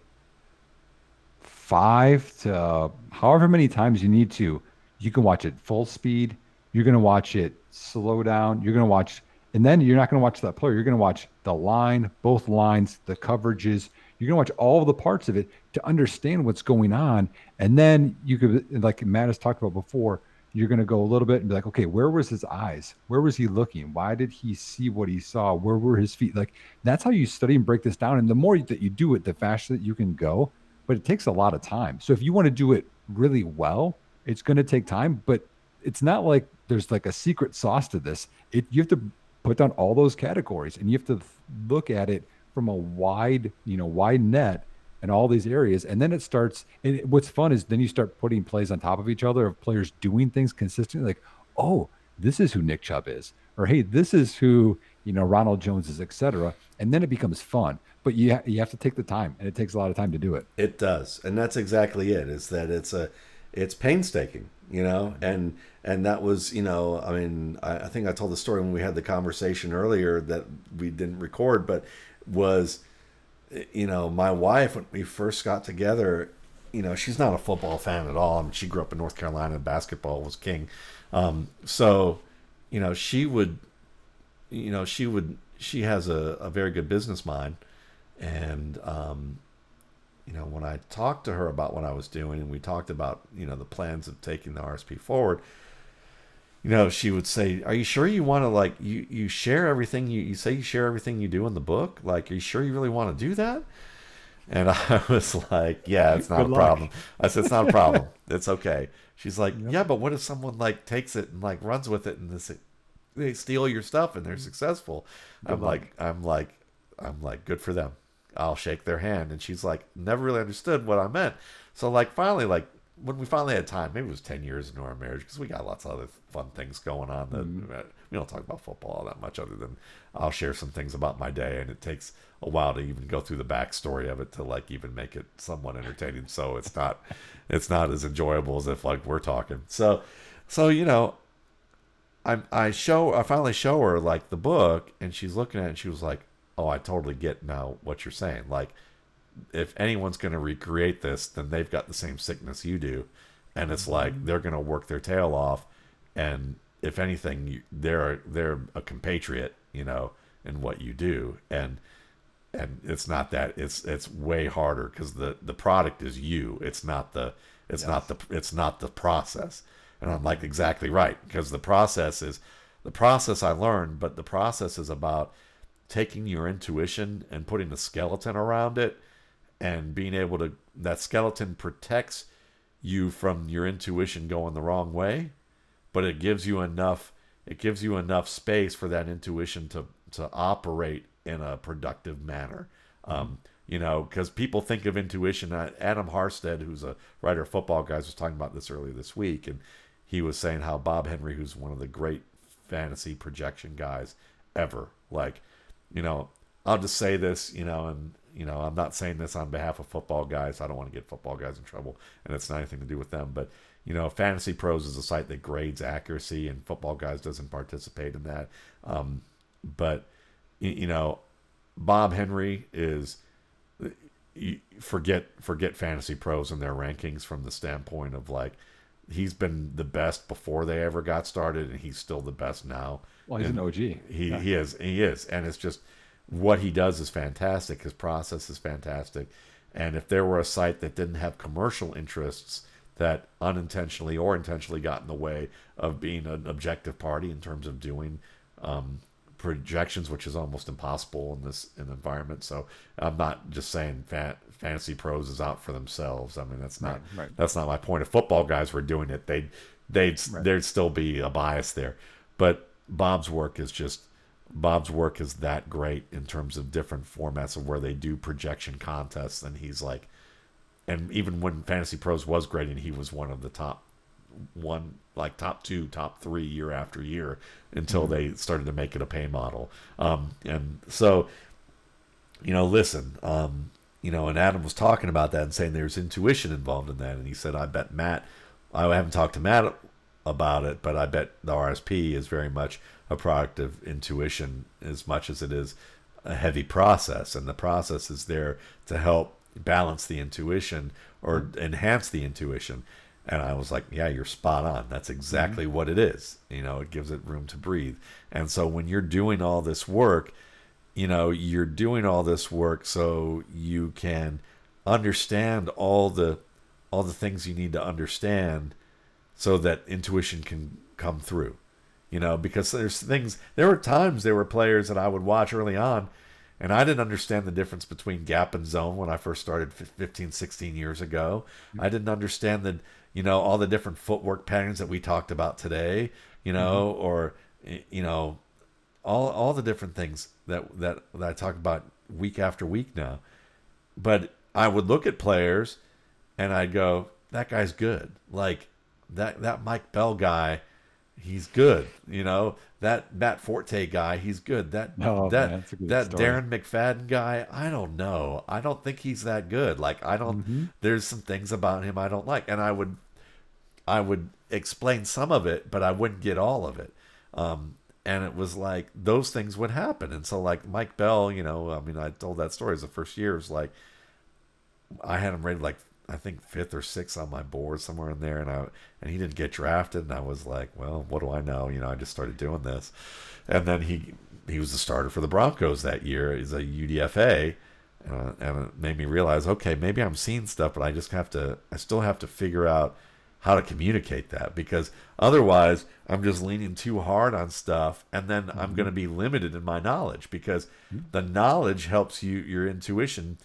five to however many times you need to. You can watch it full speed. You're going to watch it slow down. You're going to watch, and then you're not going to watch that player. You're going to watch the line, both lines, the coverages. You're going to watch all the parts of it to understand what's going on. And then you could, like Matt has talked about before, you're going to go a little bit and be like, okay, where was his eyes? Where was he looking? Why did he see what he saw? Where were his feet? Like that's how you study and break this down. And the more that you do it, the faster that you can go. but it takes a lot of time. So if you want to do it really well, it's going to take time, but it's not like there's like a secret sauce to this. It, you have to put down all those categories and you have to look at it from a wide, you know, wide net in all these areas. And then it starts, and what's fun is then you start putting plays on top of each other of players doing things consistently, like, oh, this is who Nick Chubb is, or hey, this is who, you know, Ronald Jones is, et cetera. And then it becomes fun, but you, ha- you have to take the time, and it takes a lot of time to do it. It does. And that's exactly it, is that it's a, it's painstaking, you know, and, and that was, you know, I mean, I, I think I told the story when we had the conversation earlier that we didn't record, but was, you know, my wife, when we first got together, you know, she's not a football fan at all. I mean, she grew up in North Carolina, basketball was king. Um, so, you know, she would, you know, she would, she has a, a very good business mind. And, um, you know, when I talked to her about what I was doing and we talked about, you know, the plans of taking the R S P forward, you know, she would say, are you sure you want to, like, you, you share everything you, you say you share everything you do in the book? Like, are you sure you really want to do that? And I was like, yeah, it's not a problem. I said, it's not a problem. It's okay. She's like, yep. Yeah, but what if someone like takes it and like runs with it and this, they steal your stuff and they're successful? Good I'm luck. like, I'm like, I'm like, good for them. I'll shake their hand. And she's like, never really understood what I meant. So like finally, like when we finally had time, maybe it was ten years into our marriage, because we got lots of other fun things going on that mm-hmm. we don't talk about football all that much, other than I'll share some things about my day. And it takes a while to even go through the backstory of it to like even make it somewhat entertaining. So it's not, it's not as enjoyable as if like we're talking. So, so, you know, I I show, I finally show her like the book, and she's looking at it and she was like, oh, I totally get now what you're saying. Like, if anyone's going to recreate this, then they've got the same sickness you do. And it's like, they're going to work their tail off. And if anything, you, they're, they're a compatriot, you know, in what you do. And, and it's not that it's, it's way harder, because the, the product is you. It's not the, it's yes. not the, it's not the process. And I'm like, exactly right. Because the process is the process I learned, but the process is about taking your intuition and putting a skeleton around it, and being able to, that skeleton protects you from your intuition going the wrong way, but it gives you enough, it gives you enough space for that intuition to, to operate in a productive manner. Um, you know, because people think of intuition, Adam Harstead, who's a writer of Football Guys, was talking about this earlier this week, and he was saying how Bob Henry, who's one of the great fantasy projection guys ever, like, you know, I'll just say this, you know, and, you know, I'm not saying this on behalf of Football Guys. I don't want to get Football Guys in trouble, and it's not anything to do with them. But, you know, Fantasy Pros is a site that grades accuracy, and Football Guys doesn't participate in that. Um, but, you know, Bob Henry is, forget forget Fantasy Pros and their rankings from the standpoint of, like, he's been the best before they ever got started, and he's still the best now. Well, he's and an O G. He yeah. he is. He is. And it's just, what he does is fantastic. His process is fantastic. And if there were a site that didn't have commercial interests that unintentionally or intentionally got in the way of being an objective party in terms of doing um, projections, which is almost impossible in this in the environment. So I'm not just saying fan, Fantasy Pros is out for themselves. I mean, that's not right, right. that's not my point. If Football Guys were doing it, they'd they'd right. there'd still be a bias there. But Bob's work is just, Bob's work is that great in terms of different formats of where they do projection contests. And he's like, and even when Fantasy Pros was grading, he was one of the top one, like top two, top three year after year until mm-hmm. they started to make it a pay model. Um, and so, you know, listen, um, you know, and Adam was talking about that and saying there's intuition involved in that. And he said, I bet Matt, I haven't talked to Matt about it, but I bet the R S P is very much a product of intuition as much as it is a heavy process, and the process is there to help balance the intuition or enhance the intuition. And I was like, yeah, you're spot on. That's exactly mm-hmm. what it is. You know, it gives it room to breathe. And so when you're doing all this work, you know, you're doing all this work so you can understand all the all the things you need to understand, so that intuition can come through, you know, because there's things, there were times there were players that I would watch early on And I didn't understand the difference between gap and zone when I first started fifteen, sixteen years ago. Mm-hmm. I didn't understand the, you know, all the different footwork patterns that we talked about today, you know, mm-hmm. or, you know, all all the different things that, that, that I talk about week after week now. But I would look at players and I'd go, that guy's good. Like that, that Mike Bell guy, he's good. You know, that Matt Forte guy, he's good. That, oh, that, man, that story. Darren McFadden guy, I don't know. I don't think he's that good. Like I don't, mm-hmm. there's some things about him I don't like. And I would, I would explain some of it, but I wouldn't get all of it. Um, And it was like those things would happen. And so, like, Mike Bell, you know, I mean, I told that story as the first year. It was like, I had him rated, like, I think fifth or sixth on my board, somewhere in there. And I and he didn't get drafted. And I was like, well, what do I know? You know, I just started doing this. And then he he was the starter for the Broncos that year. He's a U D F A. Uh, and it made me realize, okay, maybe I'm seeing stuff, but I just have to, I still have to figure out how to communicate that, because otherwise I'm just leaning too hard on stuff, and then mm-hmm. I'm going to be limited in my knowledge, because mm-hmm. the knowledge helps you, your intuition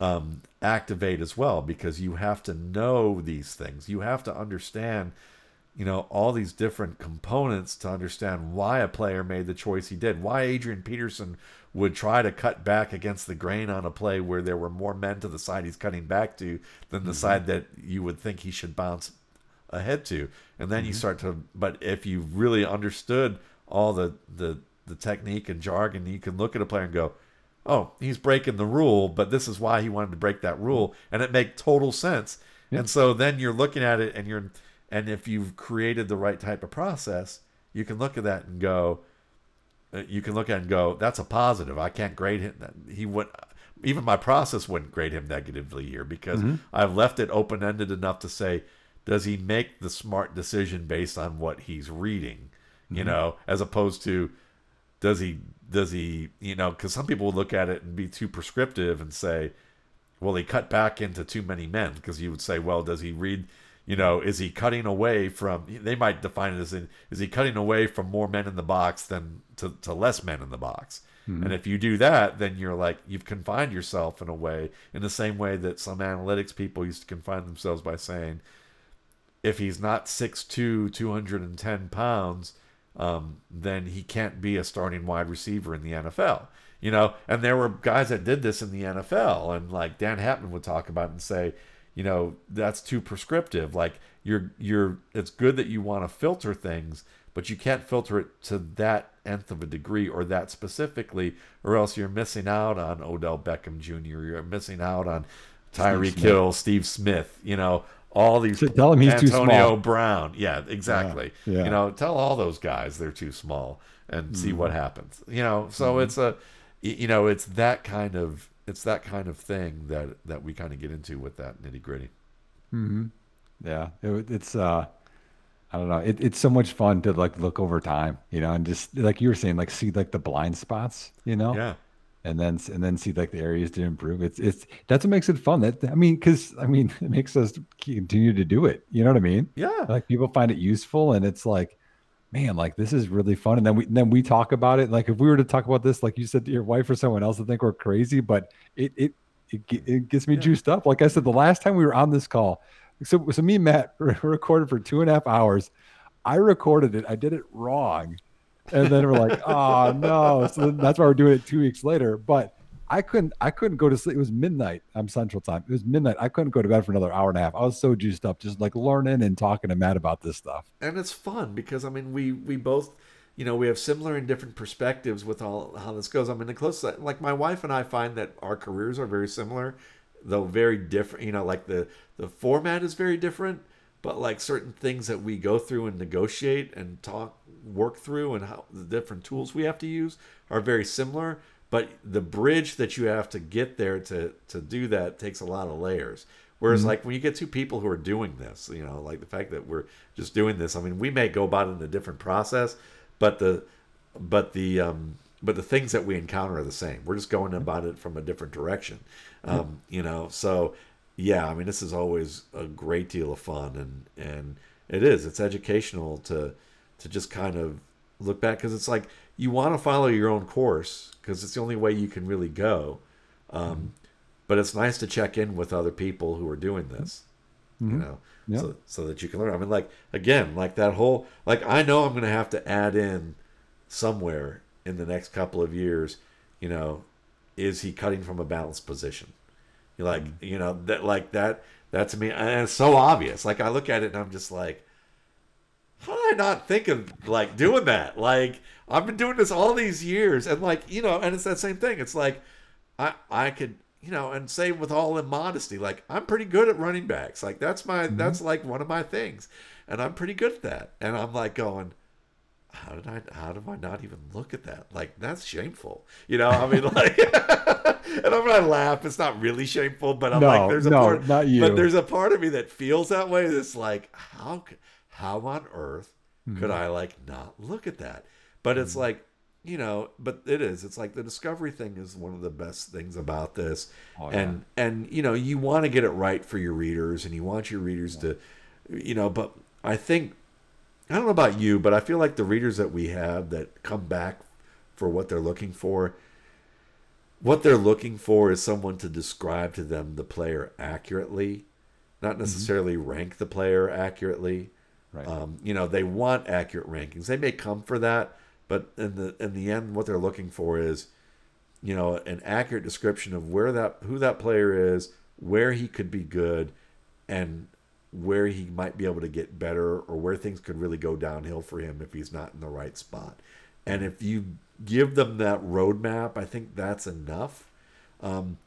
um, activate as well, because you have to know these things. You have to understand, you know, all these different components to understand why a player made the choice he did, why Adrian Peterson would try to cut back against the grain on a play where there were more men to the side he's cutting back to than the mm-hmm. side that you would think he should bounce ahead to. And then mm-hmm. you start to, but if you really understood all the, the, the technique and jargon, you can look at a player and go, oh, he's breaking the rule, but this is why he wanted to break that rule. And it made total sense. Yep. And so then you're looking at it and you're, and if you've created the right type of process, you can look at that and go, you can look at it and go, that's a positive. I can't grade him. He would, even my process wouldn't grade him negatively here, because mm-hmm. I've left it open-ended enough to say, does he make the smart decision based on what he's reading? Mm-hmm. You know, as opposed to, does he, does he, you know, because some people will look at it and be too prescriptive and say, well, he cut back into too many men, because you would say, well, does he read, you know, is he cutting away from, they might define it as, in, is he cutting away from more men in the box than to, to less men in the box? Mm-hmm. And if you do that, then you're like, you've confined yourself in a way, in the same way that some analytics people used to confine themselves by saying, if he's not six foot two, two hundred ten pounds, um, then he can't be a starting wide receiver in the N F L. You know, and there were guys that did this in the N F L, and like Dan Hapman would talk about it and say, you know, that's too prescriptive. Like you're, you're, it's good that you want to filter things, but you can't filter it to that nth of a degree or that specifically, or else you're missing out on Odell Beckham Junior You're missing out on Tyreek Hill, Steve Smith, you know, all these, so tell him he's Antonio too small. Brown. Yeah, exactly. Yeah, yeah. You know, tell all those guys they're too small and mm-hmm. see what happens, you know? So mm-hmm. it's a, you know, it's that kind of, It's that kind of thing that, that we kind of get into with that nitty gritty. Mm-hmm. Yeah. It, it's, uh, I don't know. It, it's so much fun to like look over time, you know, and just like you were saying, like see like the blind spots, you know, yeah, and then, and then see like the areas to improve. It's, it's, that's what makes it fun. That, I mean, cause I mean, it makes us continue to do it. You know what I mean? Yeah. Like people find it useful, and it's like, man, like this is really fun. And then we, then we talk about it. Like if we were to talk about this, like you said to your wife or someone else, I think we're crazy, but it, it, it, it gets me yeah. juiced up. Like I said, the last time we were on this call, so, so me and Matt re- recorded for two and a half hours. I recorded it. I did it wrong. And then we're like, oh no. So that's why we're doing it two weeks later. But I couldn't, I couldn't go to sleep. It was midnight. I'm central time. It was midnight. I couldn't go to bed for another hour and a half. I was so juiced up, just like learning and talking to Matt about this stuff. And it's fun because, I mean, we, we both, you know, we have similar and different perspectives with all how this goes. I mean, the closest, like my wife and I find that our careers are very similar, though very different, you know, like the, the format is very different, but like certain things that we go through and negotiate and talk, work through, and how the different tools we have to use are very similar. But the bridge that you have to get there to, to do that takes a lot of layers. Whereas mm-hmm. like when you get two people who are doing this, you know, like the fact that we're just doing this, I mean, we may go about it in a different process, but the, but the, um, but the things that we encounter are the same. We're just going about it from a different direction. Um, yeah. You know, so yeah, I mean, this is always a great deal of fun, and, and it is, it's educational to, to just kind of look back, because it's like you want to follow your own course because it's the only way you can really go. Um, mm-hmm. But it's nice to check in with other people who are doing this, mm-hmm. you know, yep. so so that you can learn. I mean, like, again, like that whole, like, I know I'm going to have to add in somewhere in the next couple of years, you know, is he cutting from a balanced position? You're like, mm-hmm. you know, that like that, that to me, and it's so obvious. Like, I look at it and I'm just like, how did I not think of, like, doing that? Like, I've been doing this all these years. And, like, you know, and it's that same thing. It's like, I, I could, you know, and say with all immodesty, like, I'm pretty good at running backs. Like, that's my, mm-hmm. that's, like, one of my things. And I'm pretty good at that. And I'm, like, going, how did I, how did I not even look at that? Like, that's shameful. You know, I mean, like, and I'm going to laugh. It's not really shameful, but I'm no, like, there's a no, part, not you. But there's a part of me that feels that way. That's like, how could, how on earth could mm. I like not look at that? But mm. it's like, you know, but it is, it's like the discovery thing is one of the best things about this. Oh, and, yeah. and, you know, you want to get it right for your readers and you want your readers yeah. to, you know, but I think, I don't know about you, but I feel like the readers that we have that come back for what they're looking for, what they're looking for is someone to describe to them the player accurately, not necessarily mm-hmm. rank the player accurately. Right. Um, you know, they want accurate rankings. They may come for that, but in the in the end, what they're looking for is, you know, an accurate description of where that who that player is, where he could be good, and where he might be able to get better, or where things could really go downhill for him if he's not in the right spot. And if you give them that roadmap, I think that's enough. Um,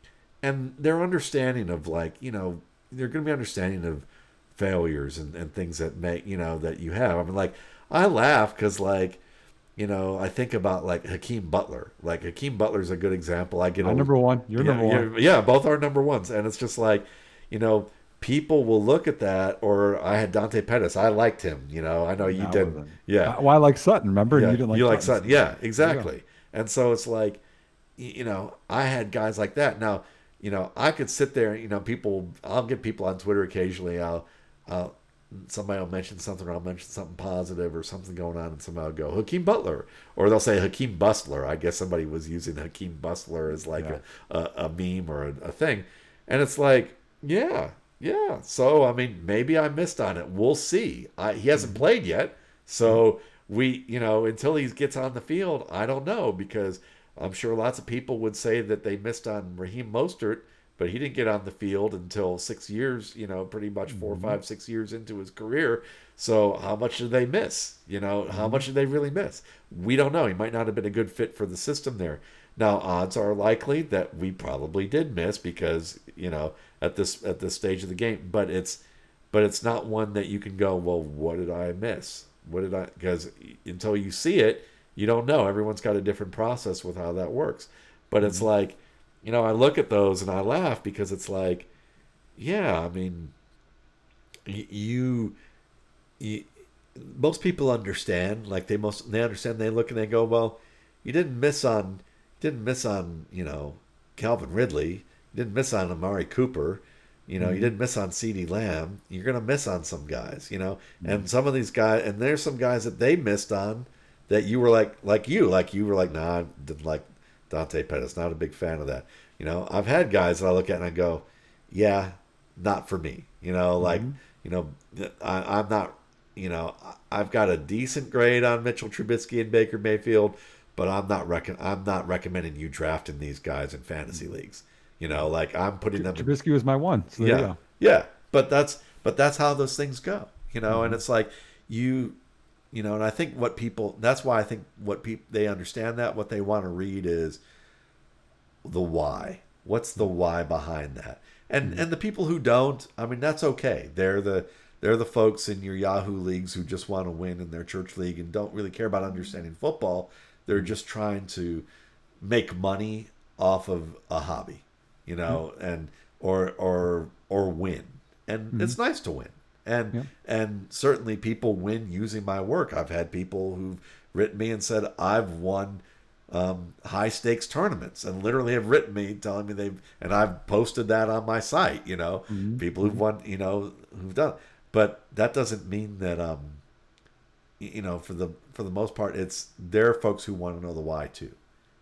and their understanding of, like, you know, they're going to be understanding of failures and, and things that make, you know, that you have. I mean, like, I laugh because, like, you know, I think about, like, Hakeem Butler. Like, Hakeem Butler's a good example. I get I'm number one. You're yeah, number one. Yeah, yeah, both are number ones. And it's just like, you know, people will look at that, or I had Dante Pettis. I liked him, you know. I know you no, didn't. Yeah. Well, I like Sutton, remember? Yeah, and you didn't like you Sutton. You like Sutton. Yeah, exactly. And so it's like, you know, I had guys like that. Now, you know, I could sit there, you know, people, I'll get people on Twitter occasionally. I'll, I'll somebody will mention something, or I'll mention something positive or something going on, and somebody will go, Hakeem Butler. Or they'll say Hakeem Bustler. I guess somebody was using Hakeem Bustler as like yeah. a, a, a meme or a, a thing. And it's like, yeah. Yeah, so, I mean, maybe I missed on it. We'll see. I, he hasn't played yet, so we, you know, until he gets on the field, I don't know, because I'm sure lots of people would say that they missed on Raheem Mostert, but he didn't get on the field until six years, you know, pretty much four, mm-hmm. five, six years into his career. So how much did they miss? You know, how much did they really miss? We don't know. He might not have been a good fit for the system there. Now, odds are likely that we probably did miss because, you know, at this at this stage of the game. But it's but it's not one that you can go, well, what did I miss? What did I? Because until you see it, you don't know. Everyone's got a different process with how that works. But it's like, you know, I look at those and I laugh because it's like, yeah, I mean, you, you most people understand. Like they most they understand. They look and they go, well, you didn't miss on. Didn't miss on, you know, Calvin Ridley. Didn't miss on Amari Cooper. You know, mm-hmm. you didn't miss on CeeDee Lamb. You're going to miss on some guys, you know. Mm-hmm. And some of these guys, and there's some guys that they missed on that you were like, like you, like you were like, nah, I didn't like Dante Pettis. Not a big fan of that. You know, I've had guys that I look at and I go, yeah, not for me. You know, like, mm-hmm. you know, I, I'm not, you know, I've got a decent grade on Mitchell Trubisky and Baker Mayfield, but I'm not rec- I'm not recommending you drafting these guys in fantasy leagues. You know, like I'm putting them. Trubisky was my one. So there yeah, you go. yeah. But that's but that's how those things go. You know, mm-hmm. and it's like you, you know, and I think what people. That's why I think what people they understand that what they want to read is the why. What's the why behind that? And mm-hmm. and the people who don't, I mean, that's okay. They're the they're the folks in your Yahoo leagues who just want to win in their church league and don't really care about understanding football. They're just trying to make money off of a hobby, you know, mm-hmm. and or or or win. And mm-hmm. it's nice to win. And yeah. and certainly people win using my work. I've had people who've written me and said I've won um, high stakes tournaments and literally have written me telling me they've and I've posted that on my site, you know, mm-hmm. people who've won, you know, who've done it. But that doesn't mean that um you know, for the for the most part, it's they're folks who want to know the why too.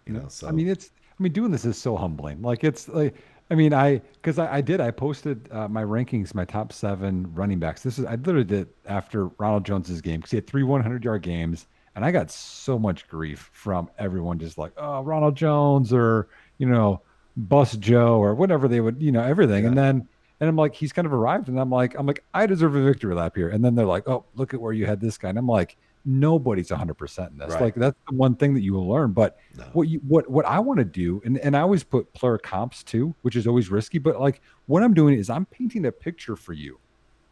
You know, so I mean, it's I mean, doing this is so humbling. Like it's like. I mean, I, cause I, I did, I posted uh, my rankings, my top seven running backs. This is, I literally did after Ronald Jones's game, cause he had three hundred yard games. And I got so much grief from everyone just like, oh, Ronald Jones or, you know, Bus Joe or whatever they would, you know, everything. Yeah. And then, and I'm like, he's kind of arrived and I'm like, I'm like, I deserve a victory lap here. And then they're like, oh, look at where you had this guy. And I'm like, nobody's one hundred percent in this. Right. Like that's the one thing that you will learn. But no. what you what what I want to do, and, and I always put player comps too, which is always risky. But like what I'm doing is I'm painting a picture for you,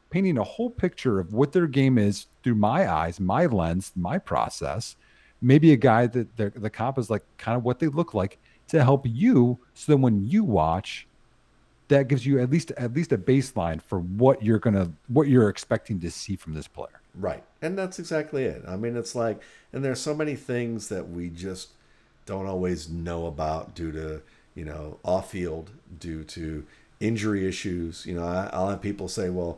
painting a whole picture of what their game is through my eyes, my lens, my process. Maybe a guy that the comp is like kind of what they look like to help you, so that when you watch, that gives you at least at least a baseline for what you're gonna what you're expecting to see from this player. Right. And that's exactly it. I mean, it's like, and there's so many things that we just don't always know about due to, you know, off field, due to injury issues. You know, I, I'll have people say, well,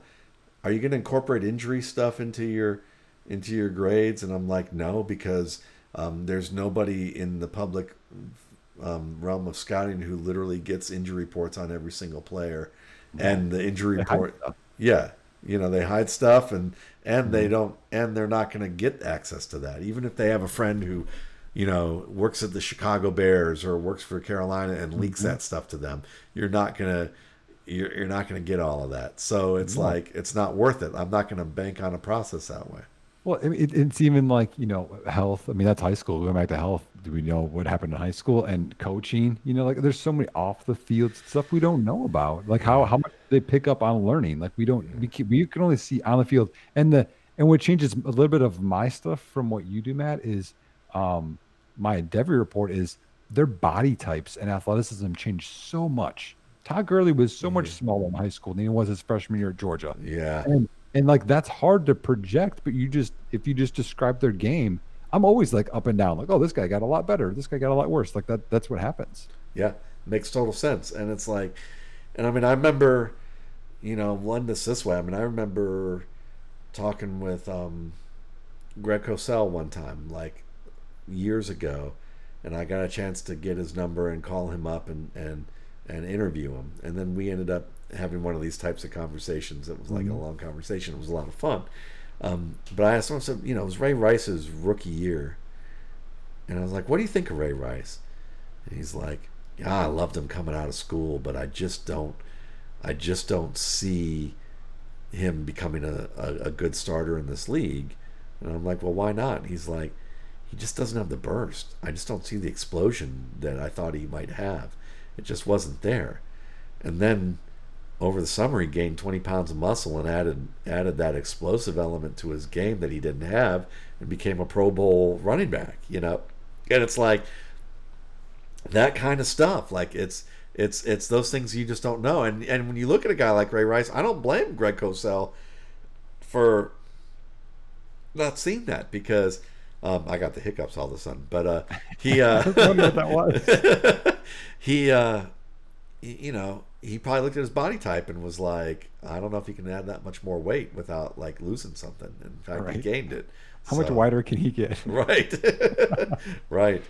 are you going to incorporate injury stuff into your, into your grades? And I'm like, no, because um, there's nobody in the public um, realm of scouting who literally gets injury reports on every single player. Yeah. And the injury report. Yeah. You know, they hide stuff and, and they don't, and they're not going to get access to that. Even if they have a friend who, you know, works at the Chicago Bears or works for Carolina and leaks mm-hmm. that stuff to them, you're not going to, you're, you're not going to get all of that. So it's mm-hmm. like, it's not worth it. I'm not going to bank on a process that way. Well, it, it's even like, you know, health. I mean, that's high school. Going back to health. Do we know what happened in high school and coaching? You know, like there's so many off the field stuff we don't know about. Like how, how much they pick up on learning. Like we don't, we keep, we can only see on the field. And the, and what changes a little bit of my stuff from what you do, Matt, is um, my Debbie report is their body types and athleticism changed so much. Todd Gurley was so mm-hmm. much smaller in high school than he was his freshman year at Georgia. Yeah. And, And like, that's hard to project, but you just, if you just describe their game, I'm always like up and down, like, oh, this guy got a lot better. This guy got a lot worse. Like that, that's what happens. Yeah. Makes total sense. And it's like, and I mean, I remember, you know, one this this way. I mean, I remember talking with um, Greg Cosell one time, like years ago, and I got a chance to get his number and call him up and, and, and interview him. And then we ended up having one of these types of conversations. It was like mm-hmm. a long conversation. It was a lot of fun. Um, but I asked him, I said, you know, it was Ray Rice's rookie year. And I was like, what do you think of Ray Rice? And he's like, yeah, I loved him coming out of school, but I just don't, I just don't see him becoming a, a, a good starter in this league. And I'm like, well, why not? And he's like, he just doesn't have the burst. I just don't see the explosion that I thought he might have. It just wasn't there. And then over the summer, he gained twenty pounds of muscle and added added that explosive element to his game that he didn't have, and became a Pro Bowl running back. You know, and it's like that kind of stuff. Like it's it's it's those things you just don't know. And and when you look at a guy like Ray Rice, I don't blame Greg Cosell for not seeing that, because um, I got the hiccups all of a sudden. But uh, he uh, I don't know what that was. he uh, you know. He probably looked at his body type and was like, I don't know if he can add that much more weight without like losing something. In fact, right. He gained it. How so, much wider can he get? Right. Right.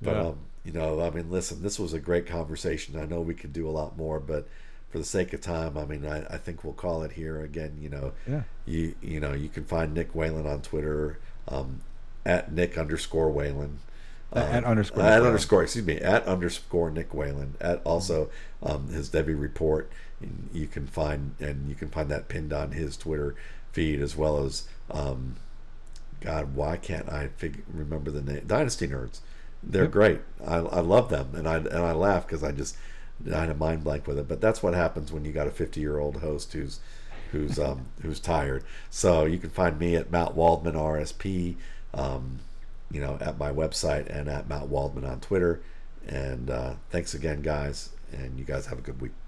But, yeah. um, you know, I mean, listen, this was a great conversation. I know we could do a lot more, but for the sake of time, I mean, I, I think we'll call it here again. You know, yeah. you, you know, you can find Nick Whalen on Twitter um, at Nick underscore Whalen. Um, at underscore at Whalen. underscore excuse me at underscore Nick Whalen at also um, his Debbie report, and you can find and you can find that pinned on his Twitter feed, as well as um, God why can't I figure, remember the name Dynasty Nerds. They're yep. great. I, I love them, and I and I laugh because I just I had a mind blank with it. But that's what happens when you got a fifty year old host who's who's um, who's tired. So you can find me at Matt Waldman R S P. Um, you know, at my website and at Matt Waldman on Twitter. And uh, thanks again, guys. And you guys have a good week.